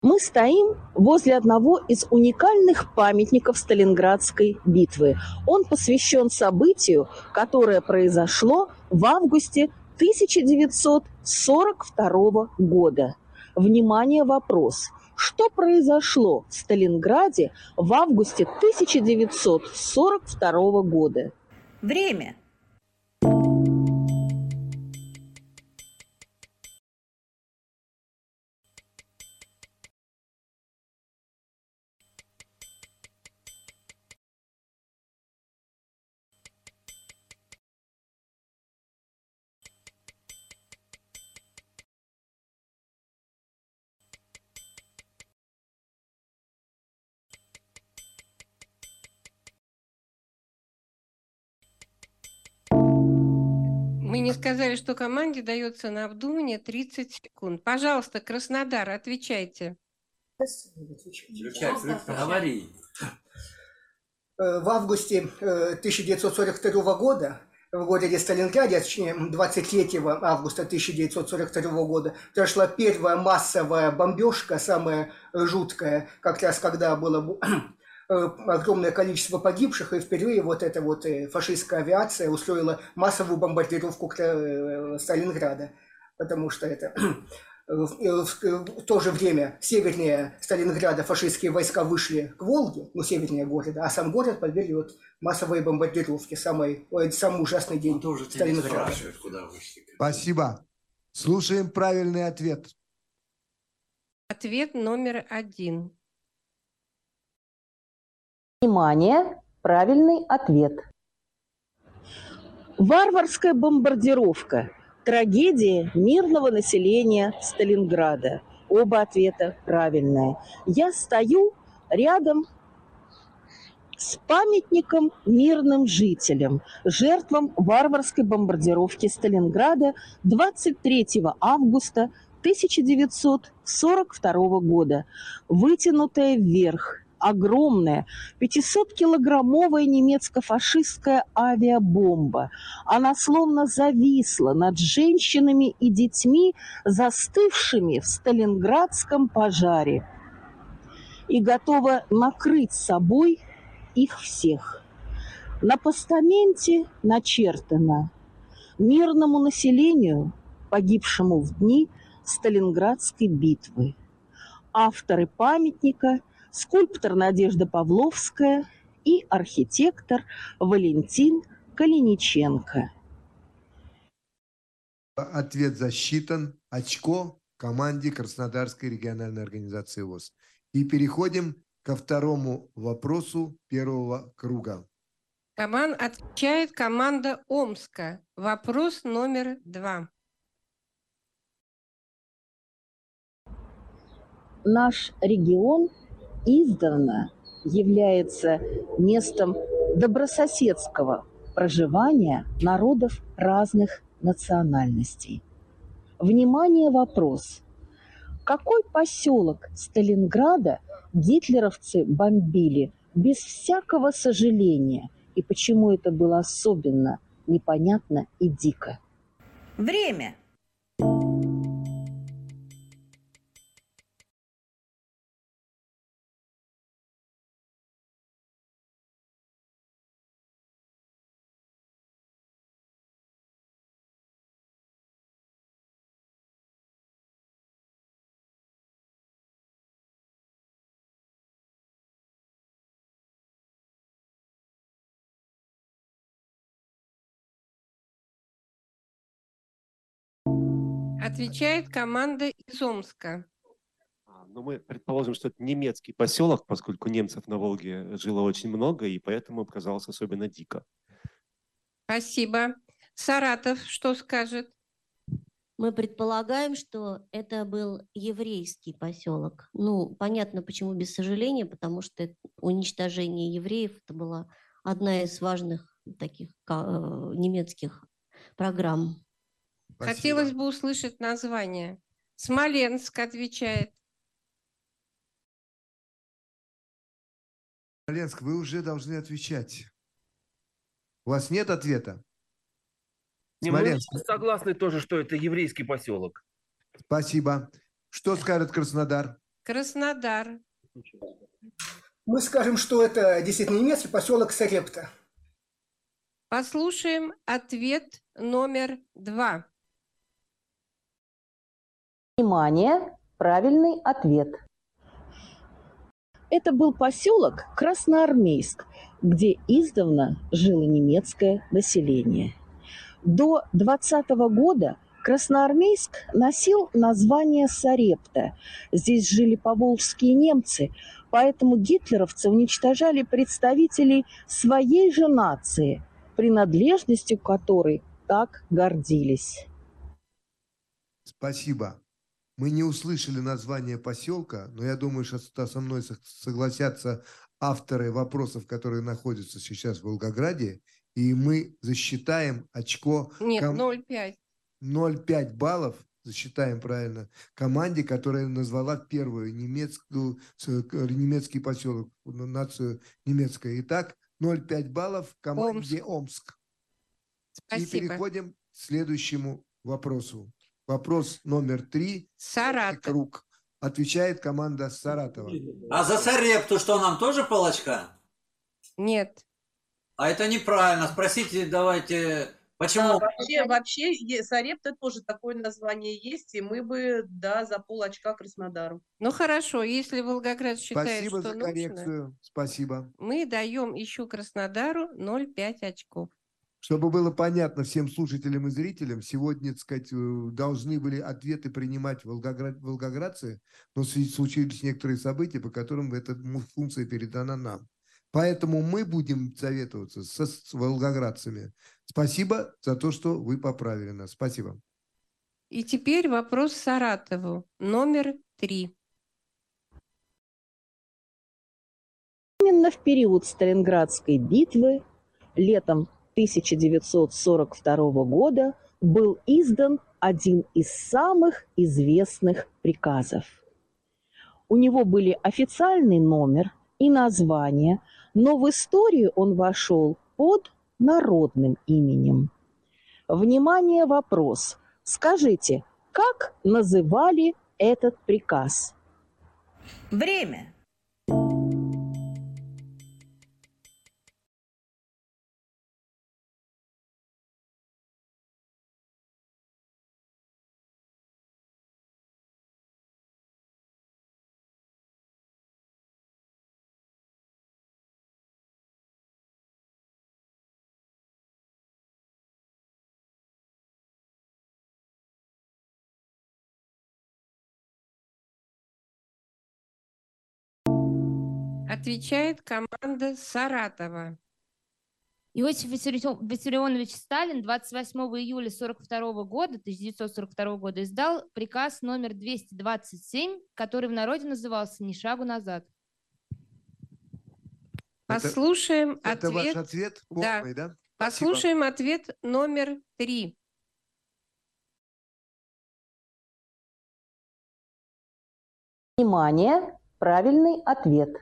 Мы стоим возле одного из уникальных памятников Сталинградской битвы. Он посвящен событию, которое произошло в августе тысяча девятьсот сорок второго года. Внимание, вопрос. Что произошло в Сталинграде в августе тысяча девятьсот сорок второго года? Время. Мы не сказали, что команде дается на обдумание тридцать секунд. Пожалуйста, Краснодар, отвечайте. В августе тысяча девятьсот сорок второго года в городе Сталинграде, точнее двадцать третьего августа тысяча девятьсот сорок второго года, прошла первая массовая бомбежка, самая жуткая, как раз когда было огромное количество погибших, и впервые вот эта вот фашистская авиация устроила массовую бомбардировку Сталинграда, потому что это в то же время севернее Сталинграда фашистские войска вышли к Волге, ну севернее города, а сам город подвергли вот массовой бомбардировке, самый, самый ужасный день тоже Сталинграда. Куда вышли. Спасибо. Слушаем правильный ответ. Ответ номер один. Внимание! Правильный ответ. Варварская бомбардировка. Трагедия мирного населения Сталинграда. Оба ответа правильные. Я стою рядом с памятником мирным жителям, жертвам варварской бомбардировки Сталинграда двадцать третьего августа тысяча девятьсот сорок второго года. Вытянутая вверх. Огромная пятисоткилограммовая немецко-фашистская авиабомба. Она словно зависла над женщинами и детьми, застывшими в сталинградском пожаре, и готова накрыть собой их всех. На постаменте начертано: мирному населению, погибшему в дни Сталинградской битвы. Авторы памятника: скульптор Надежда Павловская и архитектор Валентин Калиниченко. Ответ засчитан. Очко команде Краснодарской региональной организации ВОС. И переходим ко второму вопросу первого круга. Коман отвечает команда Омска. Вопрос номер два. Наш регион издавна является местом добрососедского проживания народов разных национальностей. Внимание, вопрос. Какой поселок Сталинграда гитлеровцы бомбили без всякого сожаления? И почему это было особенно непонятно и дико? Время. Отвечает команда из Омска. Ну, мы предположим, что это немецкий поселок, поскольку немцев на Волге жило очень много, и поэтому казалось особенно дико. Спасибо. Саратов что скажет? Мы предполагаем, что это был еврейский поселок. Ну, понятно, почему без сожаления, потому что уничтожение евреев это была одна из важных таких немецких программ. Спасибо. Хотелось бы услышать название. Смоленск отвечает. Смоленск, вы уже должны отвечать. У вас нет ответа? Не, мы согласны тоже, что это еврейский поселок. Спасибо. Что скажет Краснодар? Краснодар. Мы скажем, что это действительно немецкий поселок Сарепта. Послушаем ответ номер два. Внимание, правильный ответ. Это был поселок Красноармейск, где издавна жило немецкое население. До двадцатого года Красноармейск носил название Сарепта. Здесь жили поволжские немцы, поэтому гитлеровцы уничтожали представителей своей же нации, принадлежностью которой так гордились. Спасибо. Мы не услышали название поселка, но я думаю, что со мной согласятся авторы вопросов, которые находятся сейчас в Волгограде, и мы засчитаем очко... Нет, ком... ноль целых пять десятых. ноль целых пять десятых баллов засчитаем правильно команде, которая назвала первую немецкую, немецкий поселок, нацию немецкая. Итак, ноль целых пять десятых баллов команде Омск. Омск. Спасибо. И переходим к следующему вопросу. Вопрос номер три. Саратов. Отвечает команда Саратова. А за Сарепту что, нам тоже полочка? Нет. А это неправильно. Спросите, давайте, почему? А, вообще, вообще Сарепта тоже такое название есть, и мы бы, да, за полочка Краснодару. Ну хорошо, если Волгоград считает, спасибо что за коррекцию. Нужно, спасибо. Мы даем еще Краснодару ноль целых пять десятых очков. Чтобы было понятно всем слушателям и зрителям, сегодня, так сказать, должны были ответы принимать волгоград, волгоградцы, но случились некоторые события, по которым эта функция передана нам. Поэтому мы будем советоваться со, с волгоградцами. Спасибо за то, что вы поправили нас. Спасибо. И теперь вопрос Саратову. Номер три. Именно в период Сталинградской битвы летом тысяча девятьсот сорок второго года был издан один из самых известных приказов. У него были официальный номер и название, но в историю он вошел под народным именем. Внимание, вопрос. Скажите, как называли этот приказ? Время. Отвечает команда Саратова. Иосиф Виссарионович Сталин двадцать восьмого июля тысяча девятьсот сорок второго года издал приказ номер двести двадцать семь, который в народе назывался «Ни шагу назад». Послушаем это, ответ. Это ваш ответ? Да. Мой, да? Послушаем ответ номер три. Внимание, правильный ответ.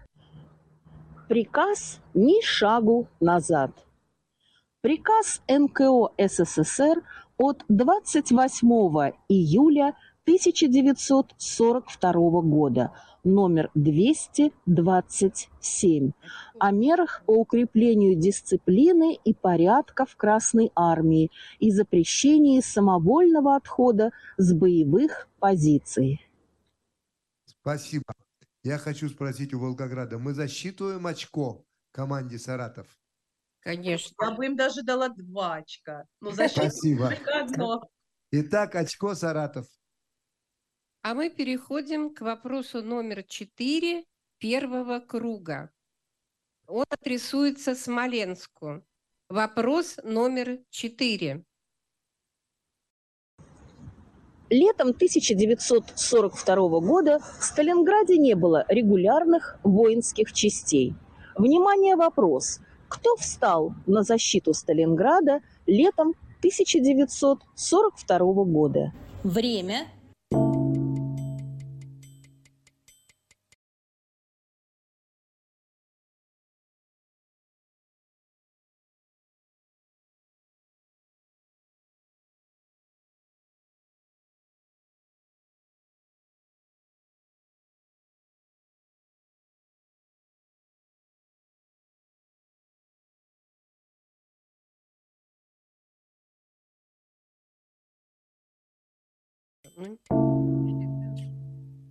Приказ «Ни шагу назад». Приказ эн ка о эс эс эс эр от двадцать восьмого июля тысяча девятьсот сорок второго года, номер двести двадцать семь, о мерах по укреплению дисциплины и порядка в Красной Армии и запрещении самовольного отхода с боевых позиций. Спасибо. Я хочу спросить у Волгограда, мы засчитываем очко команде Саратов? Конечно. Я бы им даже дала два очка. Но спасибо. Итак, очко Саратов. А мы переходим к вопросу номер четыре первого круга. Он адресуется Смоленску. Вопрос номер четыре. Летом тысяча девятьсот сорок второго года в Сталинграде не было регулярных воинских частей. Внимание, вопрос. Кто встал на защиту Сталинграда летом тысяча девятьсот сорок второго года? Время.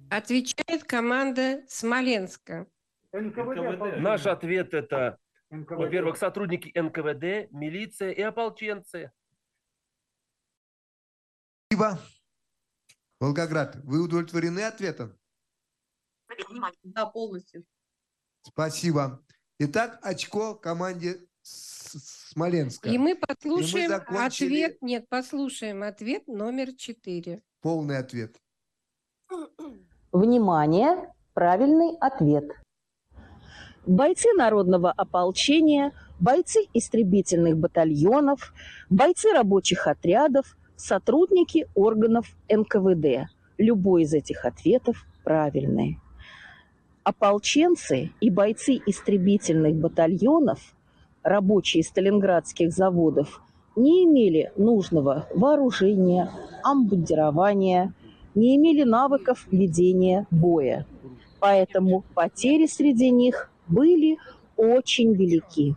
Отвечает команда Смоленска. эн ка вэ дэ. Наш ответ — это, во-первых, сотрудники эн ка вэ дэ, милиция и ополченцы. Спасибо. Волгоград, вы удовлетворены ответом? Да, полностью. Спасибо. Итак, очко команде Смоленска. И мы послушаем и мы закончили... ответ. Нет, послушаем ответ номер четыре. Полный ответ. Внимание! Правильный ответ. Бойцы народного ополчения, бойцы истребительных батальонов, бойцы рабочих отрядов, сотрудники органов эн ка вэ дэ. Любой из этих ответов правильный. Ополченцы и бойцы истребительных батальонов, рабочие сталинградских заводов, не имели нужного вооружения, обмундирования, не имели навыков ведения боя. Поэтому потери среди них были очень велики.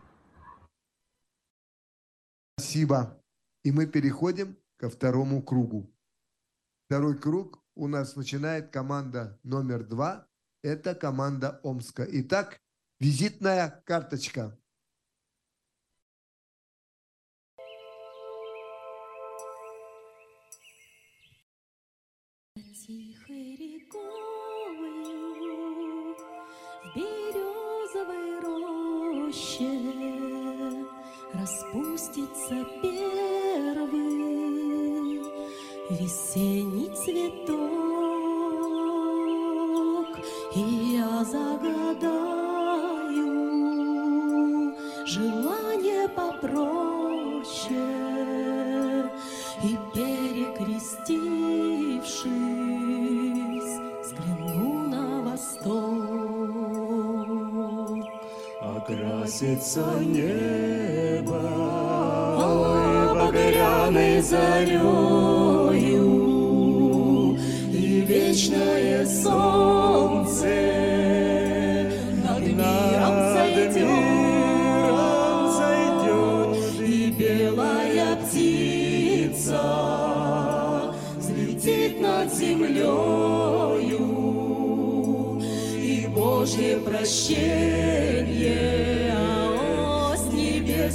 Спасибо. И мы переходим ко второму кругу. Второй круг у нас начинает команда номер два. Это команда Омска. Итак, визитная карточка. Тихой рекою в березовой роще распустится первый весенний цветок, и я загадаю желание попроще и перекрестившись. Красится небо алой багряной зарею, и вечное солнце над миром зайдет, и белая птица взлетит над землею, и Божье прощение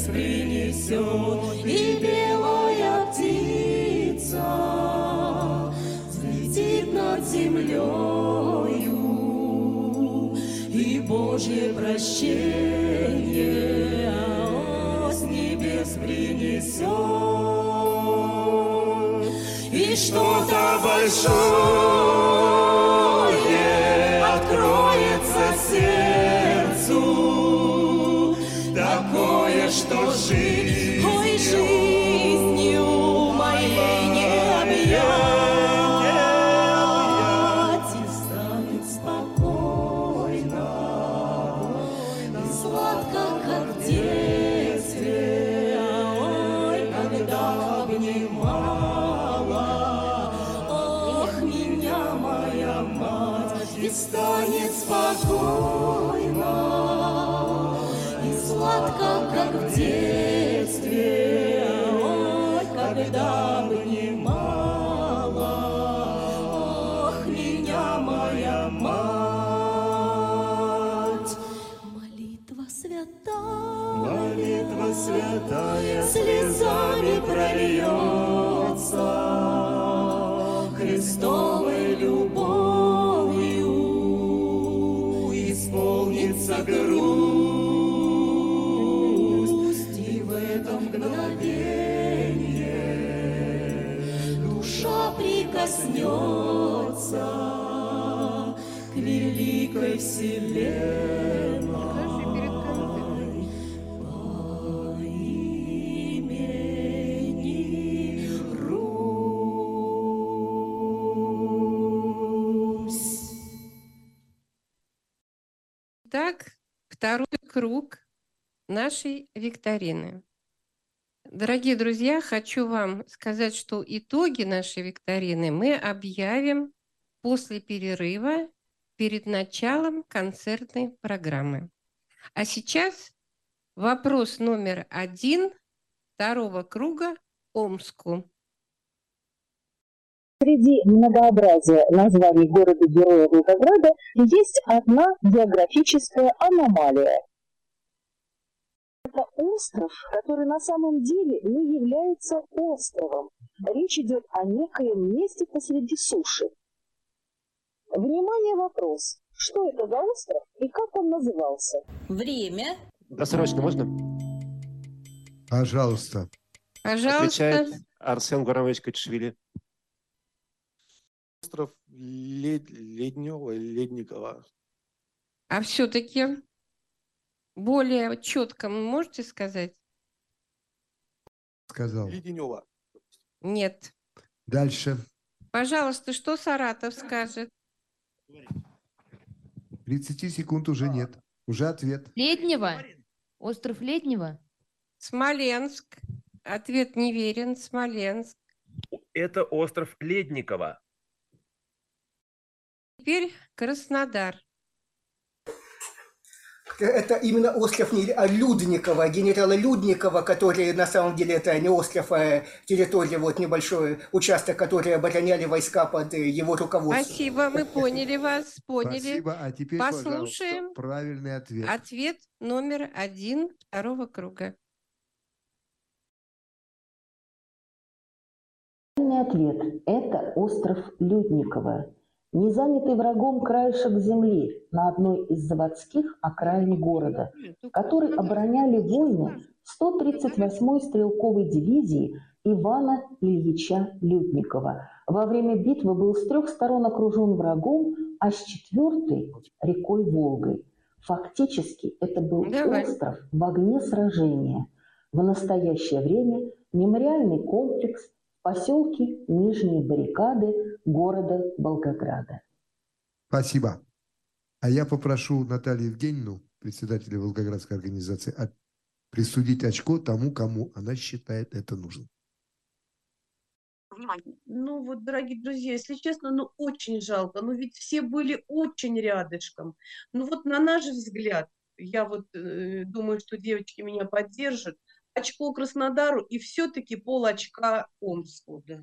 принесет, и белая птица взлетит над землею, и Божье прощение с небес принесет, и что-то большое откроется сердцу, такое, что жизнью, ой, жизнью моей не объять, и станет спокойно, и сладко, как в детстве, ой, когда обнимала, ох, меня моя мать, и станет спокойно, как в детстве, ой, когда обнимала, ох, меня моя мать. Молитва святая, молитва святая слезами прольется Христовой любовью, исполнится грудь. Душа прикоснется к великой вселенной по имени Русь. Итак, второй круг нашей викторины. Дорогие друзья, хочу вам сказать, что итоги нашей викторины мы объявим после перерыва, перед началом концертной программы. А сейчас вопрос номер один второго круга Омску. Среди многообразия названий города-героя Волгограда есть одна географическая аномалия. Это остров, который на самом деле не является островом. Речь идет о некоем месте посреди суши. Внимание, вопрос. Что это за остров и как он назывался? Время. Досрочно можно? Пожалуйста. Пожалуйста. Отвечает Арсен Гурамович Качвили. Остров Лед... Леднева, Ледникова. А все-таки более четко можете сказать? Сказал. Леденева. Нет. Дальше. Пожалуйста, что Саратов скажет? тридцать секунд уже нет. Уже ответ. Леднева? Остров Леднева? Смоленск. Ответ неверен. Смоленск. Это остров Ледникова. Теперь Краснодар. Это именно остров Людникова, генерала Людникова, который на самом деле это не остров, а территория, вот небольшой участок, который обороняли войска под его руководством. Спасибо, мы поняли вас, поняли. Спасибо, а теперь послушаем правильный ответ. Ответ номер один второго круга. Правильный ответ – это остров Людникова. Незанятый врагом краешек земли на одной из заводских окраин города, который обороняли воины сто тридцать восьмой стрелковой дивизии Ивана Ильича Лютникова. Во время битвы был с трех сторон окружен врагом, а с четвертой – рекой Волгой. Фактически это был Давай. остров в огне сражения. В настоящее время мемориальный комплекс поселки Нижние Баррикады города Волгограда. Спасибо. А я попрошу Наталью Евгеньевну, председателя Волгоградской организации, присудить очко тому, кому она считает это нужным. Внимание. Ну вот, дорогие друзья, если честно, ну очень жалко. Ну ведь все были очень рядышком. Ну вот на наш взгляд, я вот э, думаю, что девочки меня поддержат, очко Краснодару и все-таки пол очка Омску. Да.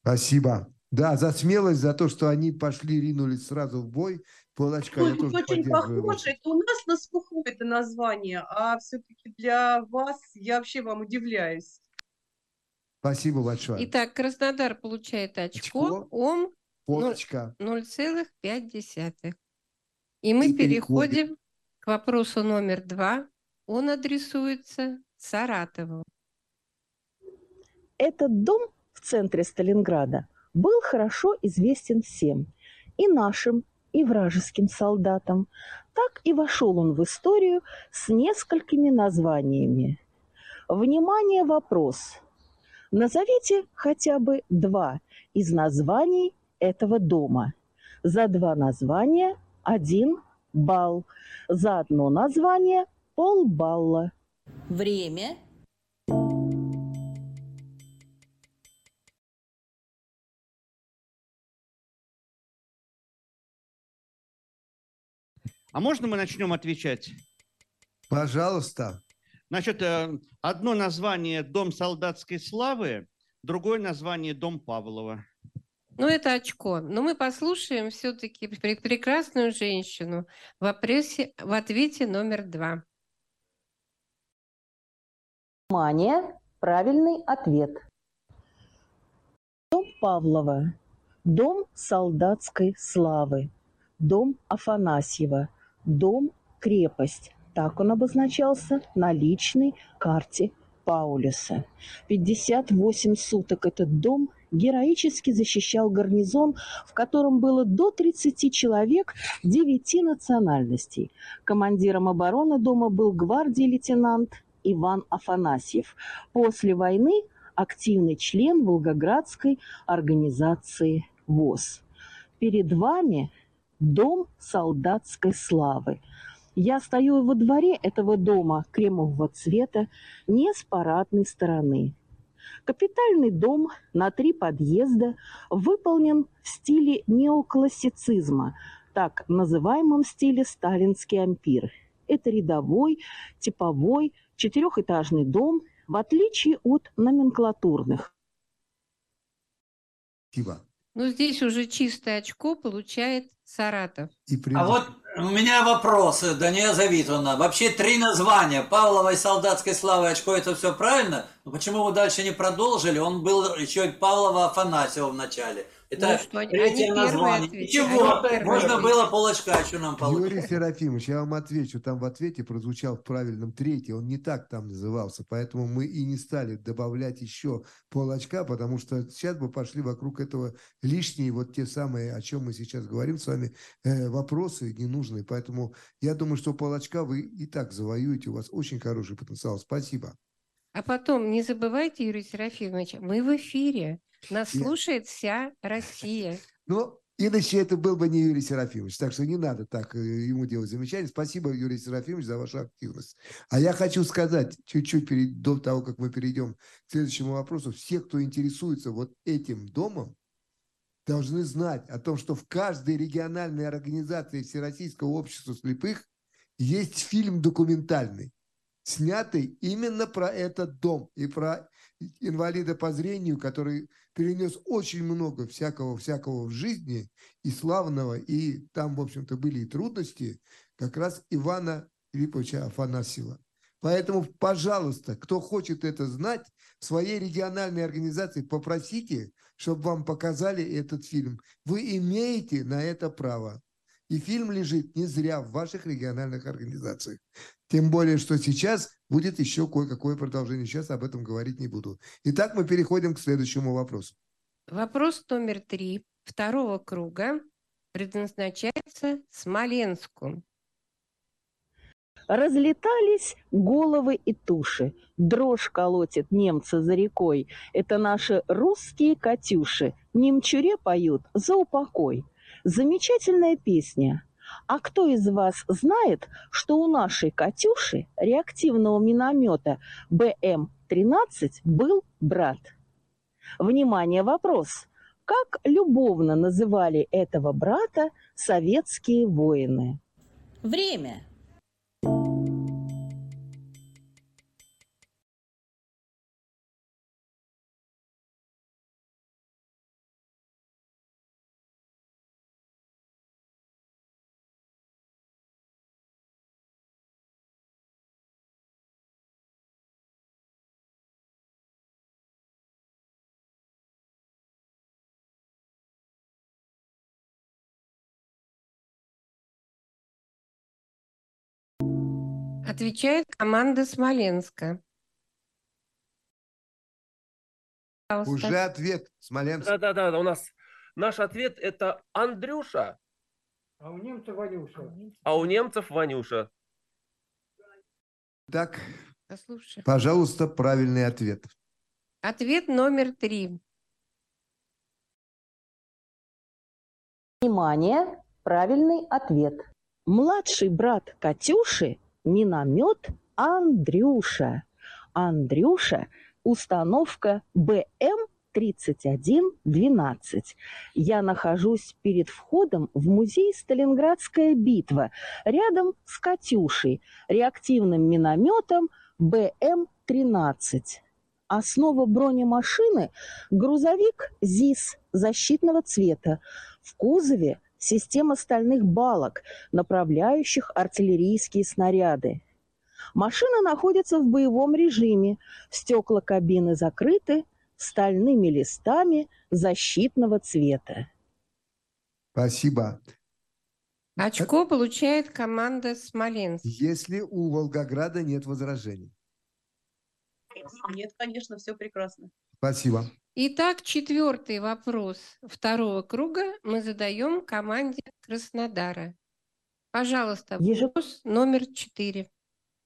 Спасибо. Да, за смелость, за то, что они пошли, ринулись сразу в бой. Пол очка. Ну, я тоже очень похоже. Это у нас на слуху это название, а все-таки для вас я вообще вам удивляюсь. Спасибо большое. Итак, Краснодар получает очко, очко Ом ноль целых пять десятых. И мы и переходим, переходим к вопросу номер два. Он адресуется Саратову. Этот дом в центре Сталинграда был хорошо известен всем, и нашим, и вражеским солдатам. Так и вошел он в историю с несколькими названиями. Внимание, вопрос. Назовите хотя бы два из названий этого дома. За два названия один балл, за одно название полбалла. Время. А можно мы начнем отвечать? Пожалуйста. Значит, одно название «Дом солдатской славы», другое название «Дом Павлова». Ну, это очко. Но мы послушаем все-таки прекрасную женщину в вопросе, в ответе номер два. Внимание, правильный ответ. Дом Павлова, дом солдатской славы, дом Афанасьева, дом крепость. Так он обозначался на личной карте Паулюса. пятьдесят восемь суток этот дом героически защищал гарнизон, в котором было до тридцати человек девяти национальностей. Командиром обороны дома был гвардии лейтенант Иван Афанасьев. После войны активный член Волгоградской организации ВОС. Перед вами дом солдатской славы. Я стою во дворе этого дома кремового цвета, не с парадной стороны. Капитальный дом на три подъезда выполнен в стиле неоклассицизма, так называемом стиле «сталинский ампир». Это рядовой, типовой, четырехэтажный дом, в отличие от номенклатурных. Спасибо. Ну, здесь уже чистое очко получает Саратов. И прям... А вот у меня вопрос, Дания Завитовна. Вообще три названия. Павловой, солдатской славы, очко, это все правильно? Но почему вы дальше не продолжили? Он был еще и Павлова Афанасьева в начале. Это ну, третье название. Ничего, можно было пол очка еще нам получить. Юрий Серафимович, я вам отвечу. Там в ответе прозвучал в правильном третий. Он не так там назывался. Поэтому мы и не стали добавлять еще пол очка, потому что сейчас бы пошли вокруг этого лишние, вот те самые, о чем мы сейчас говорим с вами, вопросы ненужные. Поэтому я думаю, что пол очка вы и так завоюете. У вас очень хороший потенциал. Спасибо. А потом, не забывайте, Юрий Серафимович, мы в эфире. Нас слушает вся Россия. Ну, иначе это был бы не Юрий Серафимович. Так что не надо так ему делать замечания. Спасибо, Юрий Серафимович, за вашу активность. А я хочу сказать, чуть-чуть до того, как мы перейдем к следующему вопросу, все, кто интересуется вот этим домом, должны знать о том, что в каждой региональной организации Всероссийского общества слепых есть фильм документальный, снятый именно про этот дом и про инвалида по зрению, который перенес очень много всякого-всякого в жизни, и славного, и там, в общем-то, были и трудности, как раз Ивана Филипповича Афанасьева. Поэтому, пожалуйста, кто хочет это знать, в своей региональной организации попросите, чтобы вам показали этот фильм. Вы имеете на это право. И фильм лежит не зря в ваших региональных организациях. Тем более, что сейчас будет еще кое-какое продолжение. Сейчас об этом говорить не буду. Итак, мы переходим к следующему вопросу. Вопрос номер три. Второго круга предназначается Смоленску. Разлетались головы и туши. Дрожь колотит немца за рекой. Это наши русские «Катюши». Немчуре поют за упокой. Замечательная песня. А кто из вас знает, что у нашей «Катюши» реактивного миномета бэ эм тринадцать был брат? Внимание, вопрос. Как любовно называли этого брата советские воины? Время. Отвечает команда Смоленска. Пожалуйста. Уже ответ Смоленска. Да, да, да, у нас наш ответ — это Андрюша. А у немцев Ванюша. А у немцев Ванюша. Так, послушай, пожалуйста, правильный ответ. Ответ номер три. Внимание, правильный ответ. Младший брат Катюши — миномет Андрюша. Андрюша — установка бэ эм тридцать один двенадцать. Я нахожусь перед входом в музей «Сталинградская битва» рядом с «Катюшей», реактивным минометом бэ эм тринадцать. Основа бронемашины — грузовик ЗИС защитного цвета. В кузове система стальных балок, направляющих артиллерийские снаряды. Машина находится в боевом режиме. Стекла кабины закрыты стальными листами защитного цвета. Спасибо. Очко получает команда Смоленск. Если у Волгограда нет возражений. Нет, конечно, все прекрасно. Спасибо. Итак, четвертый вопрос второго круга мы задаем команде Краснодара. Пожалуйста, вопрос номер четыре.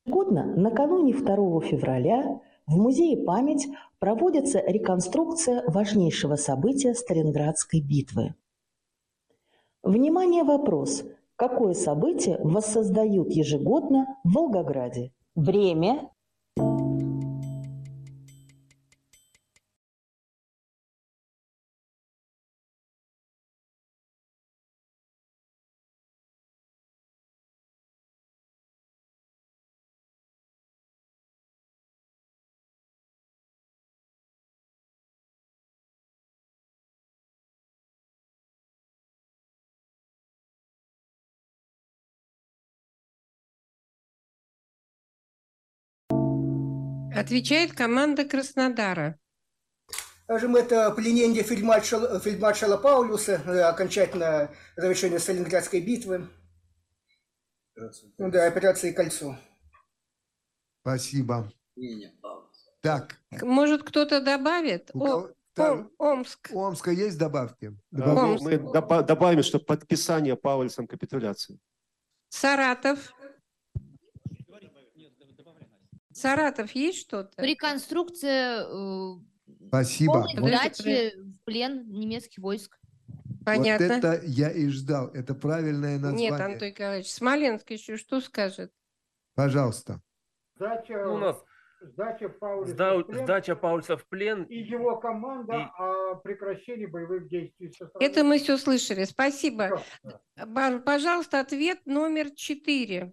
Ежегодно накануне второго февраля в музее «Память» проводится реконструкция важнейшего события Сталинградской битвы. Внимание, вопрос. Какое событие воссоздают ежегодно в Волгограде? Время. Отвечает команда Краснодара. Скажем, это пленение фельдмаршала, фельдмаршала Паулюса, окончательное завершение Сталинградской битвы. Операция. Ну да, операции «Кольцо». Спасибо. Так. Может, кто-то добавит? О, Ом, Омск. У Омска есть добавки? Добавки. Мы Омск. добавим, что подписание Паулюсом капитуляции. Саратов. Саратов, есть что-то? Реконструкция Спасибо. полной дачи в плен немецких войск. Понятно. Вот это я и ждал. Это правильное название. Нет, Антон Николаевич, Смоленск еще что скажет? Пожалуйста. Дача у нас. Сдача Паулюса, Сда... в плен, Сдача Паулюса в плен и его команда и... о прекращении боевых действий. Это мы все слышали. Спасибо. Да. Пожалуйста, ответ номер четыре.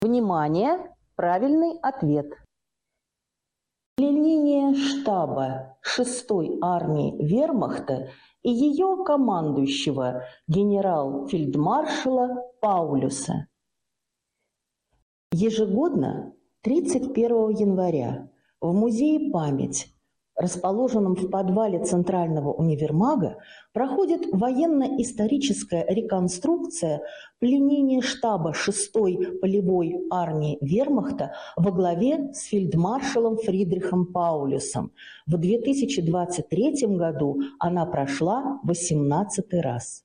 Внимание, правильный ответ. Пленение штаба шестой армии Вермахта и ее командующего генерал-фельдмаршала Паулюса. Ежегодно тридцать первого января в музее «Память», расположенном в подвале Центрального универмага, проходит военно-историческая реконструкция пленения штаба шестой полевой армии Вермахта во главе с фельдмаршалом Фридрихом Паулюсом. В две тысячи двадцать третьем году она прошла восемнадцатый раз.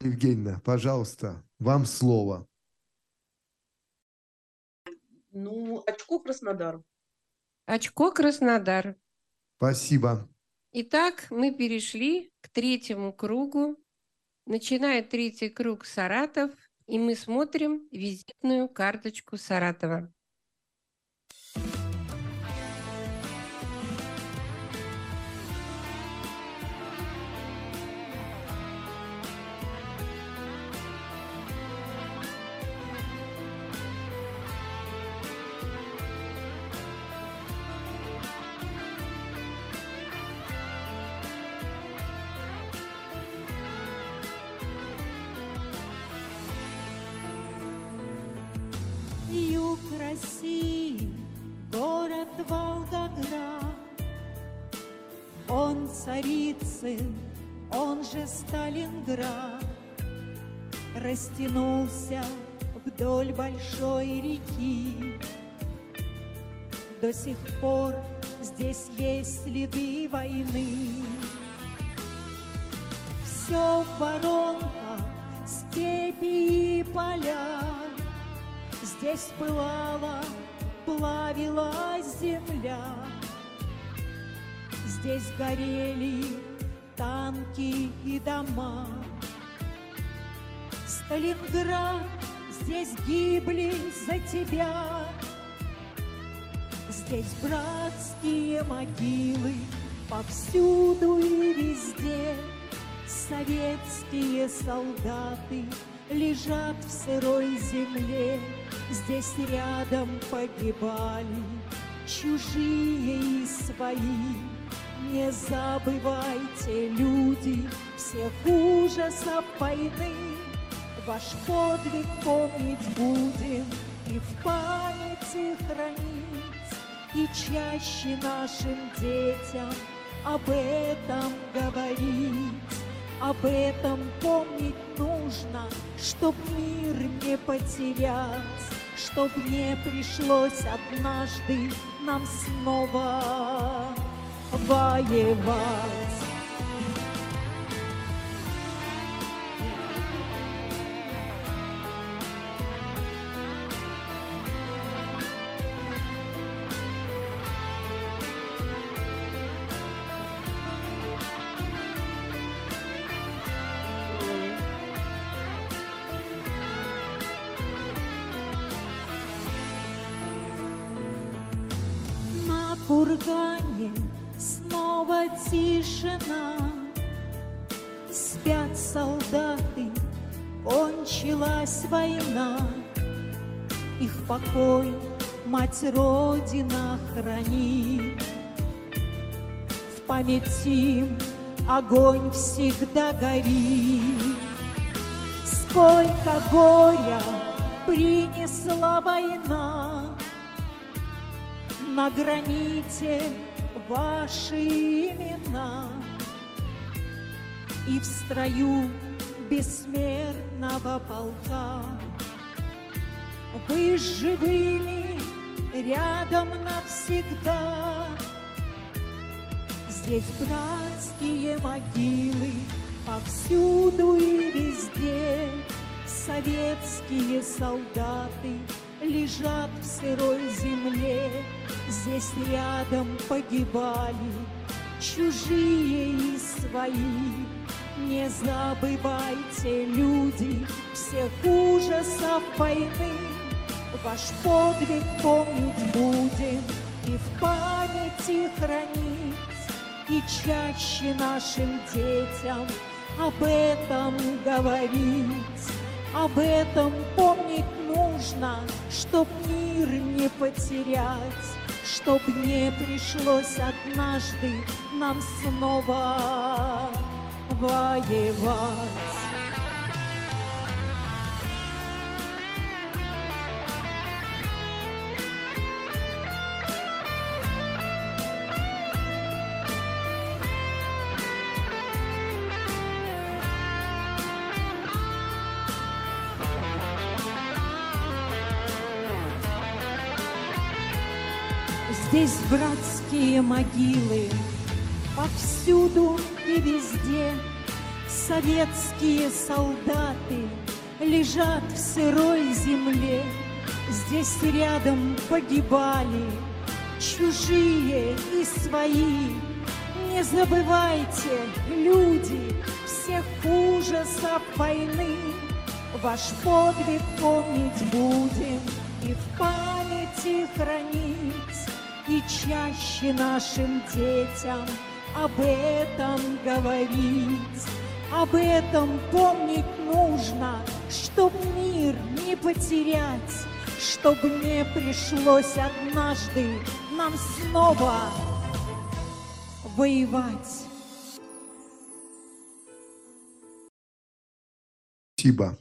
Евгения, пожалуйста, вам слово. Ну, очко Краснодар. Очко Краснодар. Спасибо. Итак, мы перешли к третьему кругу. Начинает третий круг Саратов, и мы смотрим визитную карточку Саратова. России, город Волгоград, он Царицын, он же Сталинград, растянулся вдоль большой реки. До сих пор здесь есть следы войны. Все в воронках, степи и поля. Здесь пылала, плавилась земля. Здесь горели танки и дома. Сталинград, здесь гибли за тебя. Здесь братские могилы повсюду и везде. Советские солдаты лежат в сырой земле. Здесь рядом погибали чужие и свои. Не забывайте, люди, всех ужасов войны. Ваш подвиг помнить будем и в памяти хранить. И чаще нашим детям об этом говорить. Об этом помнить нужно, чтоб мир не потерять, чтоб не пришлось однажды нам снова воевать. Кургане снова тишина. Спят солдаты, кончилась война. Их покой мать Родина хранит. В памяти огонь всегда горит. Сколько горя принесла война на граните ваши имена, и в строю бессмертного полка вы же были рядом навсегда. Здесь братские могилы повсюду и везде, советские солдаты лежат в сырой земле. Здесь рядом погибали чужие и свои. Не забывайте, люди, всех ужасов войны. Ваш подвиг помнить будем и в памяти хранить, и чаще нашим детям об этом говорить. Об этом помнить нужно, чтоб мир не потерять, чтоб не пришлось однажды нам снова воевать. Здесь братские могилы повсюду и везде, советские солдаты лежат в сырой земле. Здесь рядом погибали чужие и свои. Не забывайте, люди, всех ужасов войны. Ваш подвиг помнить будем и в памяти хранить, и чаще нашим детям об этом говорить. Об этом помнить нужно, чтоб мир не потерять, чтоб не пришлось однажды нам снова воевать. Спасибо.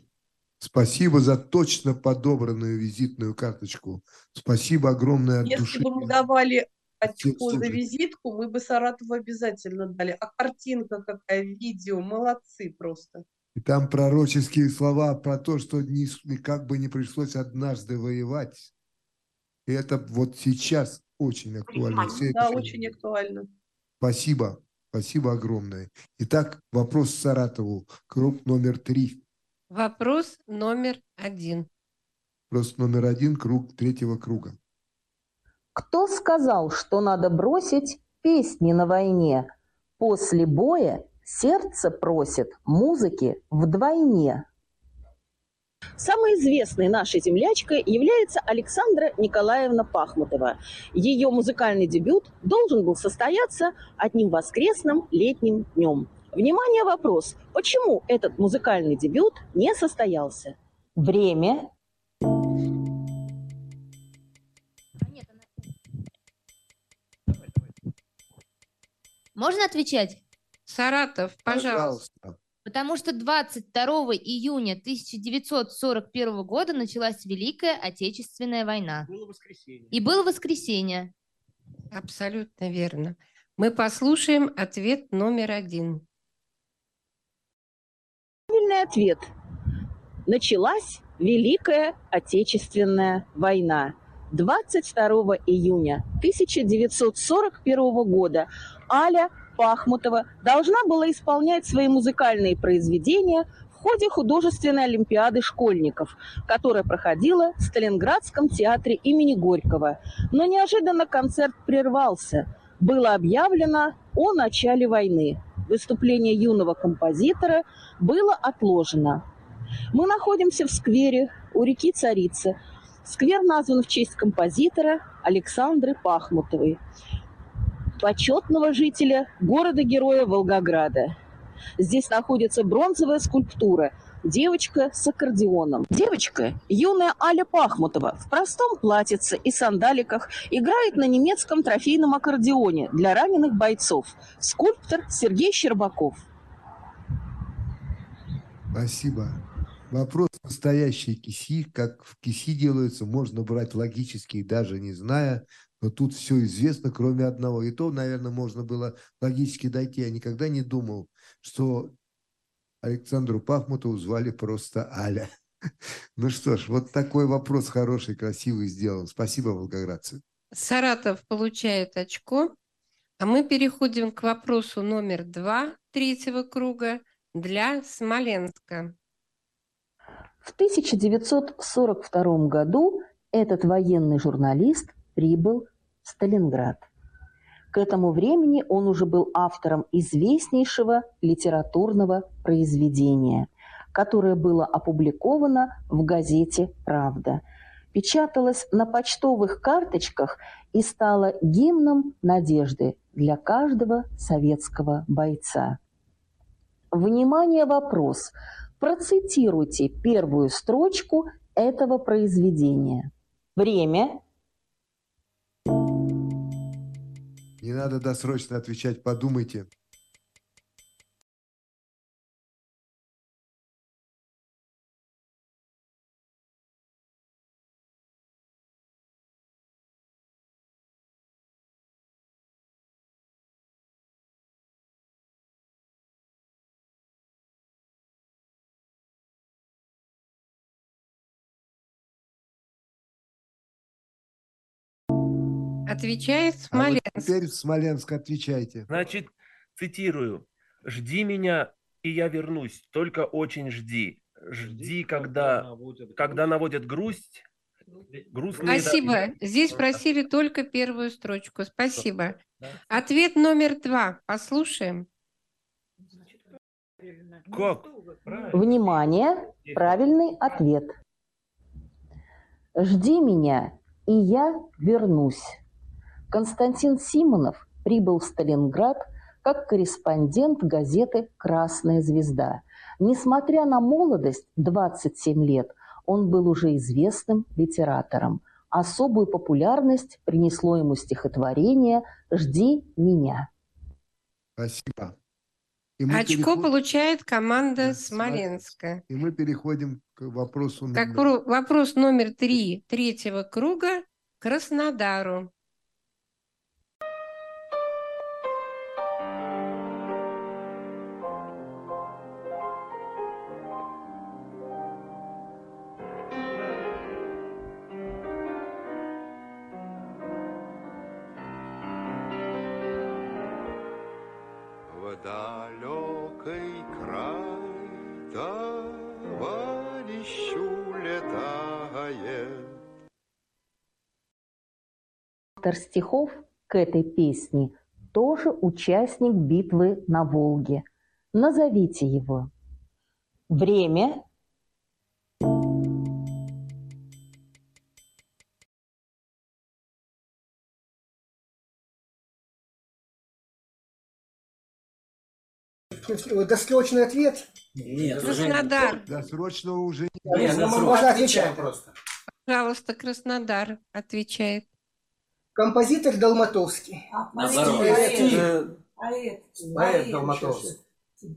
Спасибо за точно подобранную визитную карточку. Спасибо огромное от души. Если бы мы давали очко за визитку, мы бы Саратову обязательно дали. А картинка какая, видео, молодцы просто. И там пророческие слова про то, что как бы не пришлось однажды воевать. И это вот сейчас очень актуально. Да, очень актуально. Спасибо. Спасибо огромное. Итак, вопрос Саратову. Круг номер три. Вопрос номер один. Вопрос номер один, круг третьего круга. Кто сказал, что надо бросить песни на войне? После боя сердце просит музыки вдвойне. Самой известной нашей землячкой является Александра Николаевна Пахмутова. Ее музыкальный дебют должен был состояться одним воскресным летним днем. Внимание, вопрос. Почему этот музыкальный дебют не состоялся? Время. Можно отвечать? Саратов, пожалуйста. пожалуйста. Потому что двадцать второго июня тысяча девятьсот сорок первого года началась Великая Отечественная война. Было воскресенье. И было воскресенье. Абсолютно верно. Мы послушаем ответ номер один. Правильный ответ. Началась Великая Отечественная война двадцать второго июня тысяча девятьсот сорок первого года. Аля Пахмутова должна была исполнять свои музыкальные произведения в ходе художественной олимпиады школьников, которая проходила в Сталинградском театре имени Горького. Но неожиданно концерт прервался. Было объявлено о начале войны. Выступление юного композитора было отложено. Мы находимся в сквере у реки Царицы. Сквер назван в честь композитора Александры Пахмутовой, почетного жителя города-героя Волгограда. Здесь находится бронзовая скульптура «Девочка с аккордеоном». Девочка, юная Аля Пахмутова, в простом платьице и сандаликах играет на немецком трофейном аккордеоне для раненых бойцов. Скульптор Сергей Щербаков. Спасибо. Вопрос настоящей киси, как в киси делаются, можно брать логически, даже не зная, но тут все известно, кроме одного. И то, наверное, можно было логически дойти. Я никогда не думал, что Александру Пахмутову звали просто Аля. Ну что ж, вот такой вопрос хороший, красивый сделан. Спасибо, волгоградцы. Саратов получает очко. А мы переходим к вопросу номер два третьего круга для Смоленска. В тысяча девятьсот сорок втором году этот военный журналист прибыл в Сталинград. К этому времени он уже был автором известнейшего литературного произведения, которое было опубликовано в газете «Правда». Печаталась на почтовых карточках и стала гимном надежды для каждого советского бойца. Внимание, вопрос. Процитируйте первую строчку этого произведения. Время. Не надо досрочно отвечать, подумайте. Отвечает Смоленск. А вот теперь в Смоленск отвечайте. Значит, цитирую. «Жди меня, и я вернусь, только очень жди. Жди, жди когда, когда, наводят, когда наводят грусть». Грустные... Спасибо. Здесь просили только первую строчку. Спасибо. Ответ номер два. Послушаем. Как? Внимание. Правильный ответ. «Жди меня, и я вернусь». Константин Симонов прибыл в Сталинград как корреспондент газеты «Красная звезда». Несмотря на молодость, двадцать семь лет, он был уже известным литератором. Особую популярность принесло ему стихотворение «Жди меня». Спасибо. Очко переход... получает команда Смоленска. И мы переходим к вопросу номер... Как... Вопрос номер три третьего круга – Краснодару. Автор стихов к этой песне тоже участник битвы на Волге. Назовите его. Время. Досрочный ответ? Нет, Краснодар. Досрочного уже нет. Можно отвечаем просто. Пожалуйста, Краснодар отвечает. Композитор Долматовский. А, поэт. Поэт. Поэт Долматовский.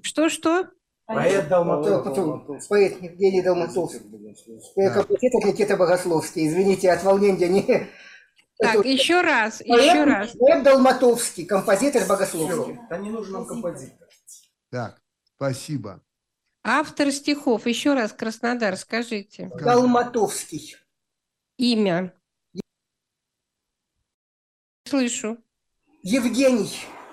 Что-что? Поэт Долматовский. Поэт Евгений Долматовский. Да. Композитор Никита Богословский. Извините, от волнения не... Так, это... еще раз, поэт, еще раз. Поэт Долматовский, композитор Богословский. Да не нужен нам композитор. Так, спасибо. Автор стихов, еще раз, Краснодар, скажите. Долматовский. Имя. Слышу. Евгений.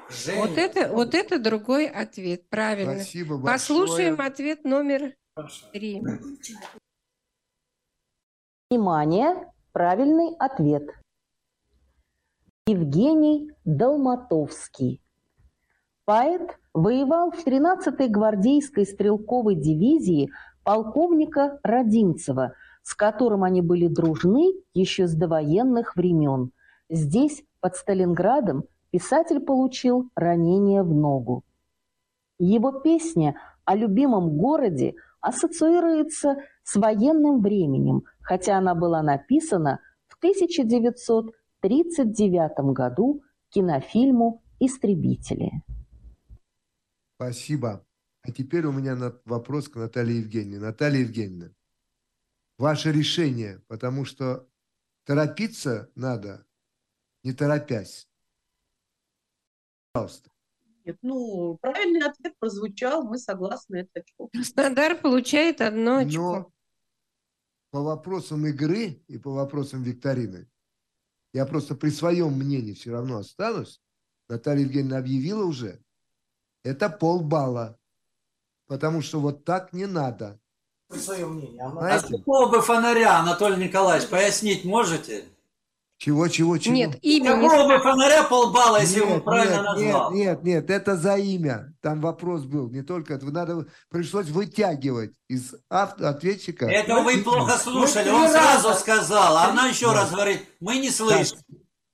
Женя. Вот это, вот это другой ответ. Правильно. Спасибо большое. Послушаем ответ номер три. Внимание. Правильный ответ. Евгений Долматовский. Поэт воевал в тринадцатой гвардейской стрелковой дивизии полковника Родимцева, с которым они были дружны еще с довоенных времен. Здесь, под Сталинградом, писатель получил ранение в ногу. Его песня о любимом городе ассоциируется с военным временем, хотя она была написана в тысяча девятьсот тридцать девятом году кинофильму «Истребители». Спасибо. А теперь у меня вопрос к Наталье Евгеньевне. Наталья Евгеньевна, ваше решение, потому что торопиться надо, не торопясь. Пожалуйста. Нет, ну, правильный ответ прозвучал, мы согласны, это очко. Краснодар получает одно очко. Но по вопросам игры и по вопросам викторины я просто при своем мнении все равно останусь. Наталья Евгеньевна объявила уже. Это полбалла. Потому что вот так не надо. При своем мнении. А с какого бы фонаря, Анатолий Николаевич, пояснить можете? Чего, чего, чего? Нет, имя. Какого бы фонаря полбалла, если нет, его правильно нет, назвал? Нет, нет, нет, это за имя. Там вопрос был. Не только это. Надо, пришлось вытягивать из авто, ответчика. Это вы плохо слушали. Он сразу сказал. А она еще да. раз говорит, мы не слышим.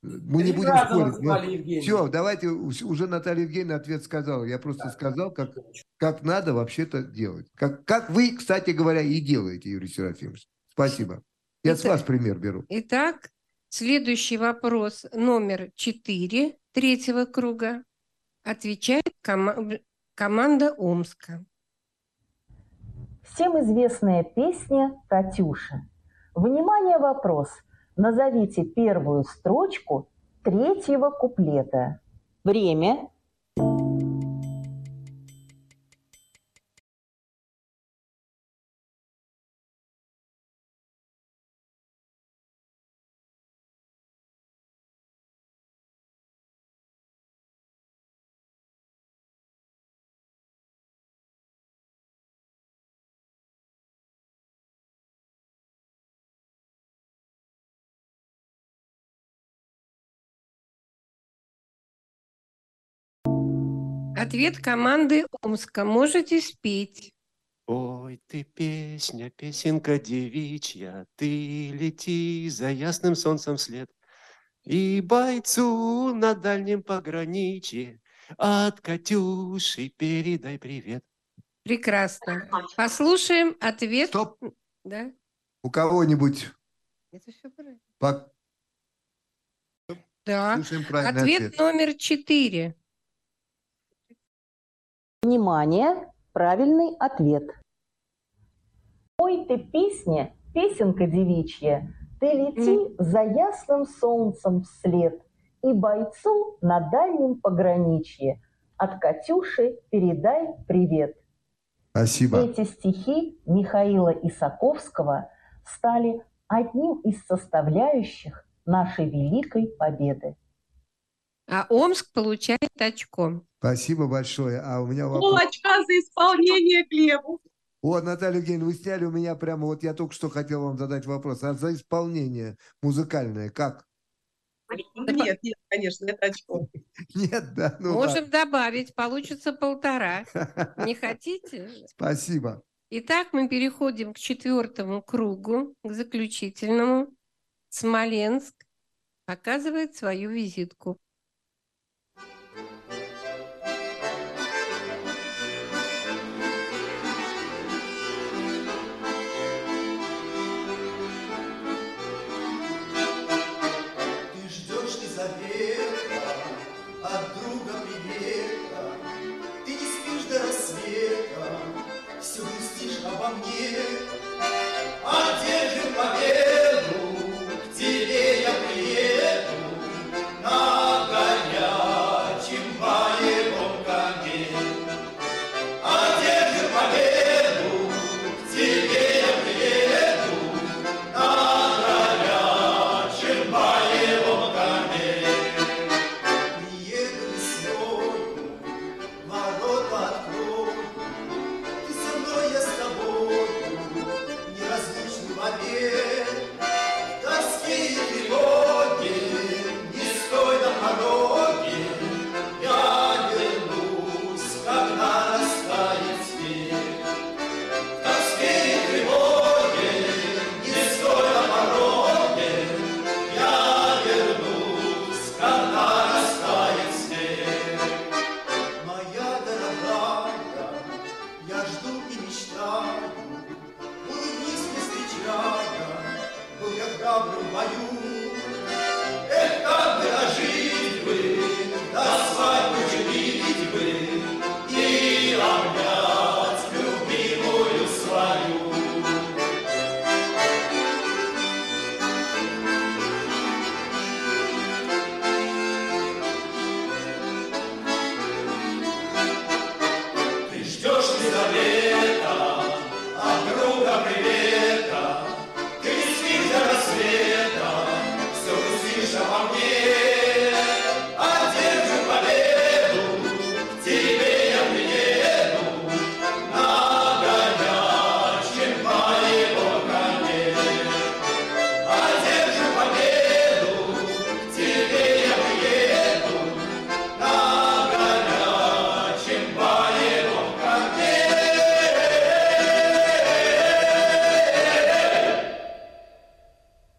Мы не будем спорить. Все, давайте, уже Наталья Евгеньевна ответ сказала. Я просто да. сказал, как, как надо вообще-то делать. Как, как вы, кстати говоря, и делаете, Юрий Серафимович. Спасибо. Я итак, с вас пример беру. Итак, следующий вопрос, номер четыре третьего круга. Отвечает ком- команда Омска. Всем известная песня «Катюша». Внимание, вопрос. Назовите первую строчку третьего куплета. Время. Ответ команды Омска. Можете спеть. Ой, ты песня, песенка девичья, ты лети за ясным солнцем вслед. И бойцу на дальнем пограничье от Катюши передай привет. Прекрасно. Послушаем ответ. Стоп. Да? У кого-нибудь? Это все правильно. По... Да. Ответ, ответ номер четыре. Внимание! Правильный ответ. Ой, ты песня, песенка девичья, ты лети за ясным солнцем вслед и бойцу на дальнем пограничье от Катюши передай привет. Спасибо. Эти стихи Михаила Исаковского стали одним из составляющих нашей великой победы. А Омск получает очко. Спасибо большое. А у меня вопрос. Очка за исполнение Глебу. Вот, Наталья Евгеньевна, вы сняли у меня прямо, вот я только что хотел вам задать вопрос. А за исполнение музыкальное как? Нет, нет, конечно, это очко. Нет, да. Ну можем ладно. Добавить, получится полтора. Не хотите? Спасибо. Итак, мы переходим к четвертому кругу, к заключительному. Смоленск показывает свою визитку. Одержим победу, к тебе я приеду.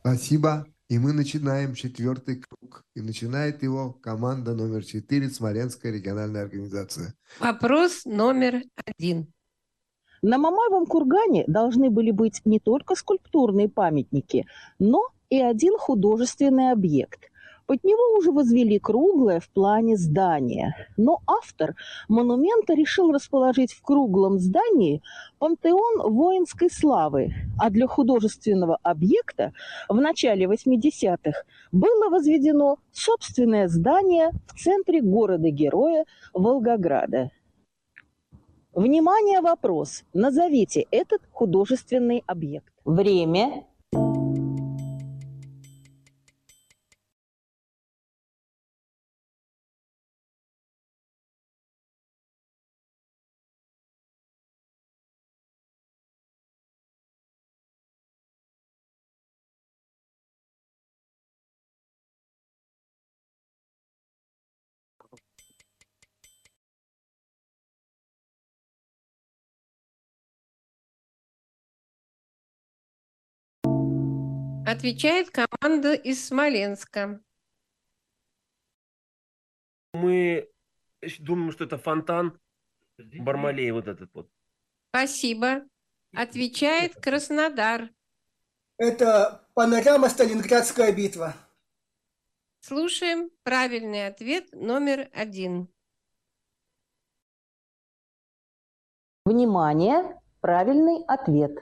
Спасибо. И мы начинаем четвертый круг. И начинает его команда номер четыре, Смоленская региональная организация. Вопрос номер один. На Мамаевом кургане должны были быть не только скульптурные памятники, но и один художественный объект. Под него уже возвели круглое в плане здание. Но автор монумента решил расположить в круглом здании пантеон воинской славы. А для художественного объекта в начале восьмидесятых было возведено собственное здание в центре города-героя Волгограда. Внимание, вопрос. Назовите этот художественный объект. Время. Отвечает команда из Смоленска. Мы думаем, что это фонтан Бармалей вот этот вот. Спасибо. Отвечает Краснодар. Это панорама «Сталинградская битва». Слушаем правильный ответ номер один. Внимание, правильный ответ.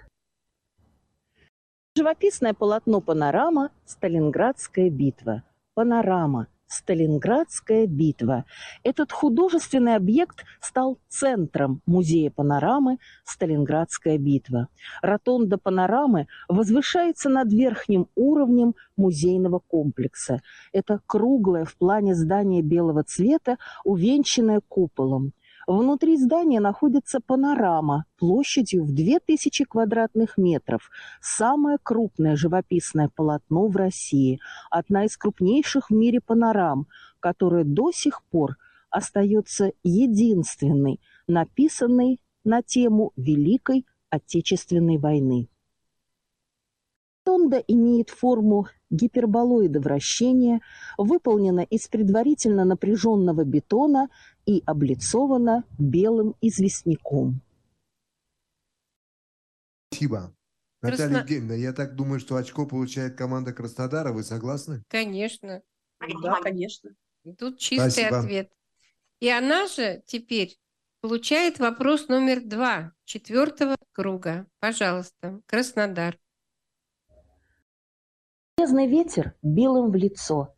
Живописное полотно «Панорама. Сталинградская битва». «Панорама. Сталинградская битва». Этот художественный объект стал центром музея панорамы «Сталинградская битва». Ротонда панорамы возвышается над верхним уровнем музейного комплекса. Это круглое в плане здание белого цвета, увенчанное куполом. Внутри здания находится панорама площадью в две тысячи квадратных метров. Самое крупное живописное полотно в России. Одна из крупнейших в мире панорам, которая до сих пор остается единственной, написанной на тему Великой Отечественной войны. Ротонда имеет форму гиперболоида вращения, выполнена из предварительно напряженного бетона и облицована белым известняком. Спасибо. Красно... Наталья Евгеньевна, я так думаю, что очко получает команда Краснодара. Вы согласны? Конечно. Да, конечно. Тут чистый Спасибо. Ответ. И она же теперь получает вопрос номер два четвертого круга. Пожалуйста, Краснодар. Морозный ветер бил им в лицо,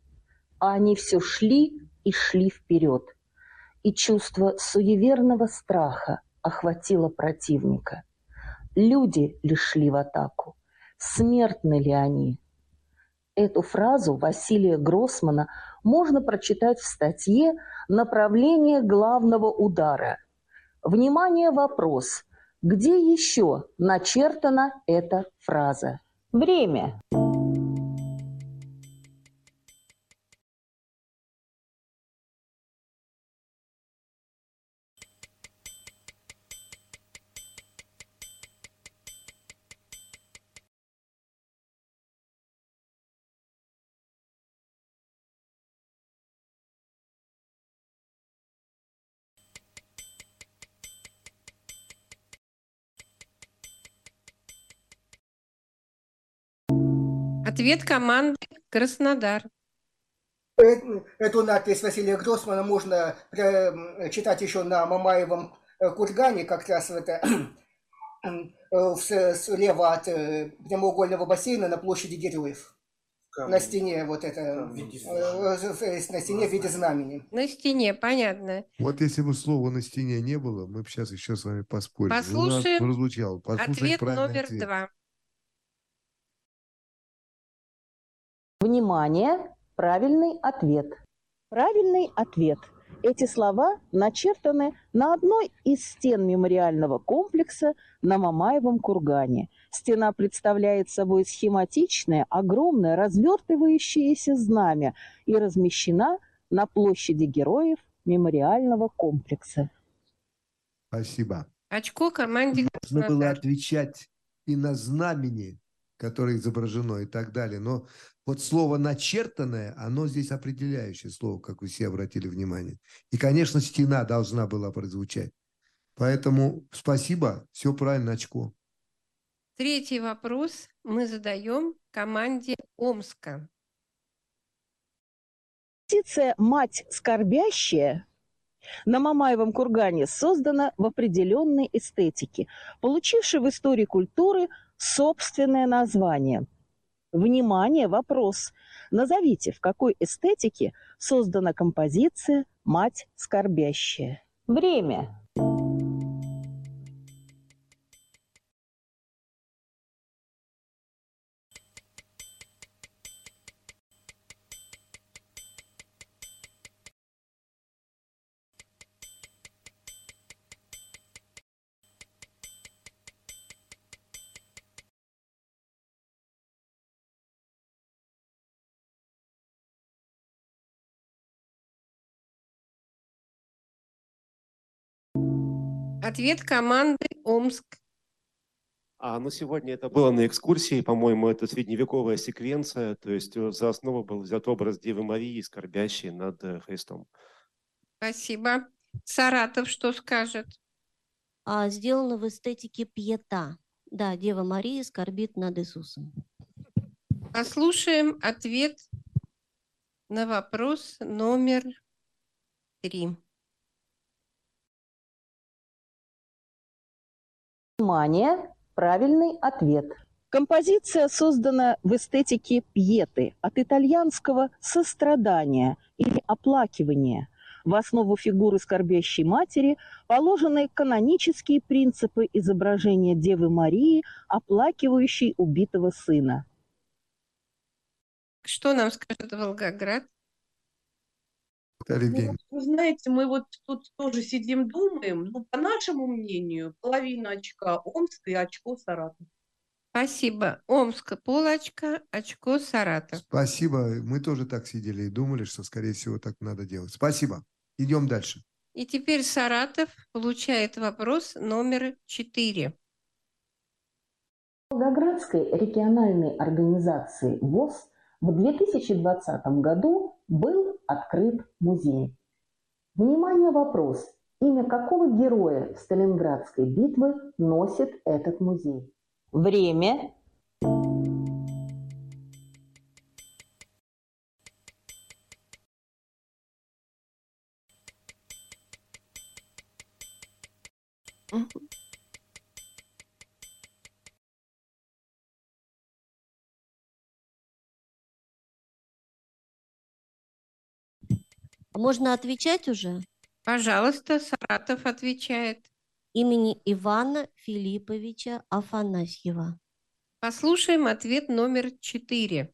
а они все шли и шли вперед. И чувство суеверного страха охватило противника. Люди ли шли в атаку? Смертны ли они? Эту фразу Василия Гроссмана можно прочитать в статье «Направление главного удара». Внимание, вопрос. Где еще начертана эта фраза? Время. Ответ команды Краснодар. Эту надпись Василия Гроссмана можно читать еще на Мамаевом кургане, как раз это, слева от прямоугольного бассейна на площади Героев. Камни. На стене вот это, на стене в виде знамени. На стене, понятно. Вот если бы слова на стене не было, мы бы сейчас еще с вами поспорили. Послушаем, Послушаем ответ номер ответ. два. Внимание, Правильный ответ. Правильный ответ. Эти слова начертаны на одной из стен мемориального комплекса на Мамаевом кургане. Стена представляет собой схематичное, огромное, развертывающееся знамя и размещена на площади героев мемориального комплекса. Спасибо. Очко команде. Нужно было отвечать и на знамени, которое изображено, и так далее. Но вот слово «начертанное», оно здесь определяющее слово, как вы все обратили внимание. И, конечно, стена должна была прозвучать. Поэтому спасибо, все правильно, очко. Третий вопрос мы задаем команде Омска. Птица «Мать скорбящая» на Мамаевом кургане создана в определенной эстетике, получившей в истории культуры собственное название. Внимание, вопрос. Назовите, в какой эстетике создана композиция «Мать скорбящая». Время. Ответ команды Омск. А, ну, сегодня это было на экскурсии, по-моему, это средневековая секвенция, то есть за основу был взят образ Девы Марии, скорбящей над Христом. Спасибо. Саратов что скажет? А, сделано в эстетике пьета. Да, Дева Мария скорбит над Иисусом. Послушаем ответ на вопрос номер три. Внимание! Правильный ответ. Композиция создана в эстетике пьеты, от итальянского «сострадание» или «оплакивание». В основу фигуры скорбящей матери положены канонические принципы изображения Девы Марии, оплакивающей убитого сына. Что нам скажет Волгоград? Ну, вы знаете, мы вот тут тоже сидим, думаем, но по нашему мнению, половина очка Омска и очко Саратов. Спасибо. Омска полочка, очко Саратов. Спасибо. Мы тоже так сидели и думали, что, скорее всего, так надо делать. Спасибо. Идем дальше. И теперь Саратов получает вопрос номер четыре. В Волгоградской региональной организации ВОС в две тысячи двадцатом году был открыт музей. Внимание, вопрос. Имя какого героя Сталинградской битвы носит этот музей? Время. Можно отвечать уже? Пожалуйста, Саратов отвечает. Имени Ивана Филипповича Афанасьева. Послушаем ответ номер четыре.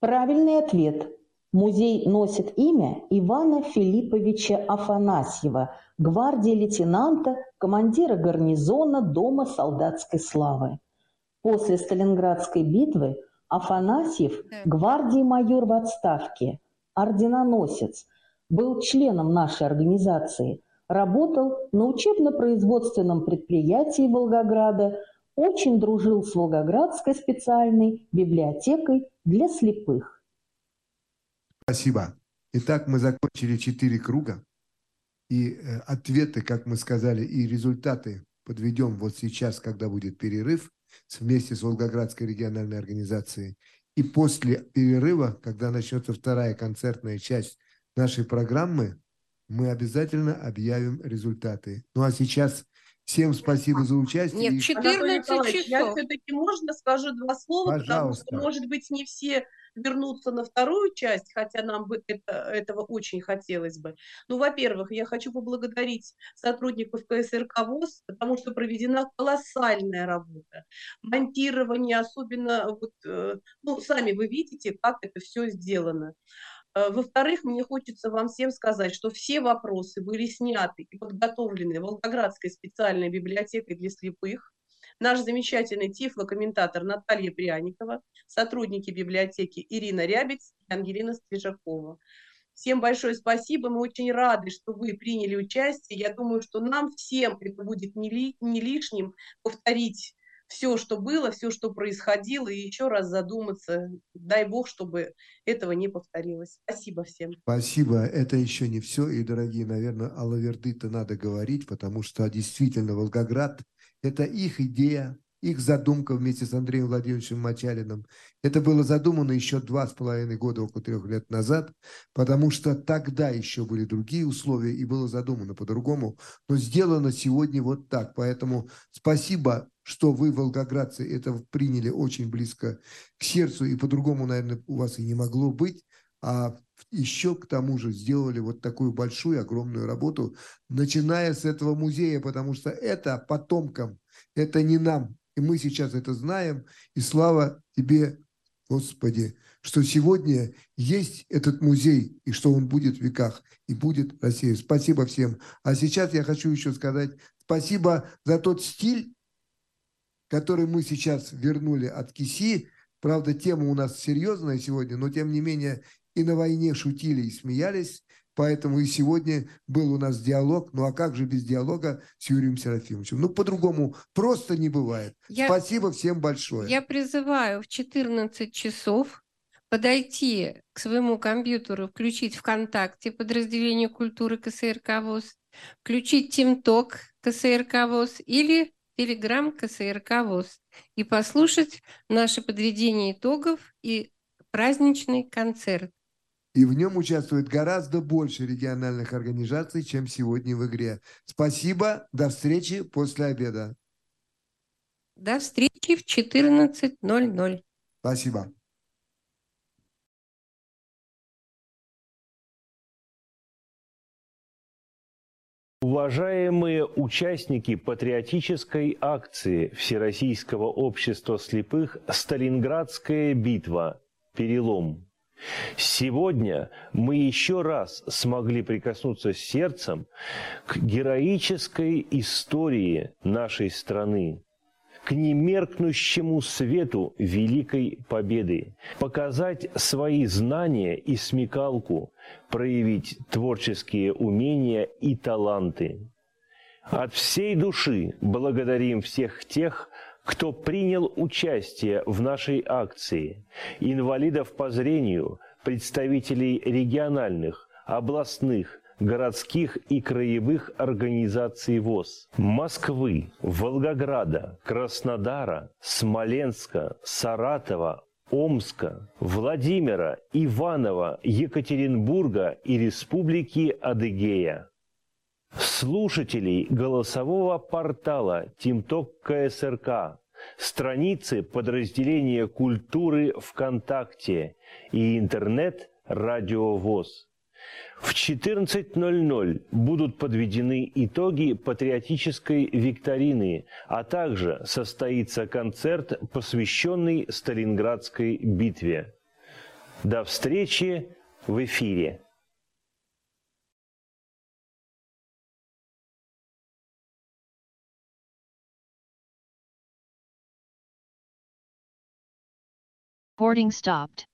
Правильный ответ. Музей носит имя Ивана Филипповича Афанасьева, гвардии лейтенанта, командира гарнизона Дома солдатской славы. После Сталинградской битвы Афанасьев, гвардии майор в отставке, орденоносец, был членом нашей организации, работал на учебно-производственном предприятии Волгограда, очень дружил с Волгоградской специальной библиотекой для слепых. Спасибо. Итак, мы закончили четыре круга. И э, ответы, как мы сказали, и результаты подведем вот сейчас, когда будет перерыв, вместе с Волгоградской региональной организацией. И после перерыва, когда начнется вторая концертная часть нашей программы, мы обязательно объявим результаты. Ну а сейчас всем спасибо за участие. Нет, четырнадцать часов. Я все-таки можно скажу два слова, пожалуйста, потому что, может быть, не все вернуться на вторую часть, хотя нам бы это, этого очень хотелось бы. Ну, во-первых, я хочу поблагодарить сотрудников КСРК ВОС, потому что проведена колоссальная работа. Монтирование, особенно, вот, ну, сами вы видите, как это все сделано. Во-вторых, мне хочется вам всем сказать, что все вопросы были сняты и подготовлены Волгоградской специальной библиотекой для слепых. Наш замечательный тифлокомментатор Наталья Пряникова, сотрудники библиотеки Ирина Рябец и Ангелина Стрижакова. Всем большое спасибо, мы очень рады, что вы приняли участие. Я думаю, что нам всем это будет не, ли, не лишним повторить все, что было, все, что происходило, и еще раз задуматься. Дай бог, чтобы этого не повторилось. Спасибо всем. Спасибо. Это еще не все. И, дорогие, наверное, о Лаверды-то надо говорить, потому что действительно Волгоград – это их идея, их задумка вместе с Андреем Владимировичем Мочалиным. Это было задумано еще два с половиной года, около трех лет назад, потому что тогда еще были другие условия, и было задумано по-другому. Но сделано сегодня вот так. Поэтому спасибо, что вы, волгоградцы, это приняли очень близко к сердцу, и по-другому, наверное, у вас и не могло быть. А еще к тому же сделали вот такую большую, огромную работу, начиная с этого музея, потому что это потомкам, это не нам. И мы сейчас это знаем, и слава тебе, Господи, что сегодня есть этот музей, и что он будет в веках, и будет Россия. Спасибо всем. А сейчас я хочу еще сказать спасибо за тот стиль, который мы сейчас вернули от КИСИ. Правда, тема у нас серьезная сегодня, но тем не менее и на войне шутили и смеялись, поэтому и сегодня был у нас диалог. Ну а как же без диалога с Юрием Серафимовичем? Ну по-другому просто не бывает. Я, Спасибо всем большое. Я призываю в четырнадцать часов подойти к своему компьютеру, включить ВКонтакте подразделение культуры КСРК ВОС, включить ТимТок КСРК ВОС или Телеграм КСРК ВОС и послушать наше подведение итогов и праздничный концерт. И в нем участвует гораздо больше региональных организаций, чем сегодня в игре. Спасибо, до встречи после обеда. До встречи в четырнадцать ноль ноль. Спасибо. Уважаемые участники патриотической акции Всероссийского общества слепых «Сталинградская битва. Перелом». Сегодня мы еще раз смогли прикоснуться сердцем к героической истории нашей страны, к немеркнущему свету Великой Победы, показать свои знания и смекалку, проявить творческие умения и таланты. От всей души благодарим всех тех, кто принял участие в нашей акции, инвалидов по зрению, представителей региональных, областных, городских и краевых организаций ВОС Москвы, Волгограда, Краснодара, Смоленска, Саратова, Омска, Владимира, Иванова, Екатеринбурга и Республики Адыгея. Слушателей голосового портала «ТимТок КСРК», страницы подразделения культуры ВКонтакте и интернет-радио ВОС. В четырнадцать ноль ноль будут подведены итоги патриотической викторины, а также состоится концерт, посвященный Сталинградской битве. До встречи в эфире! Boarding stopped.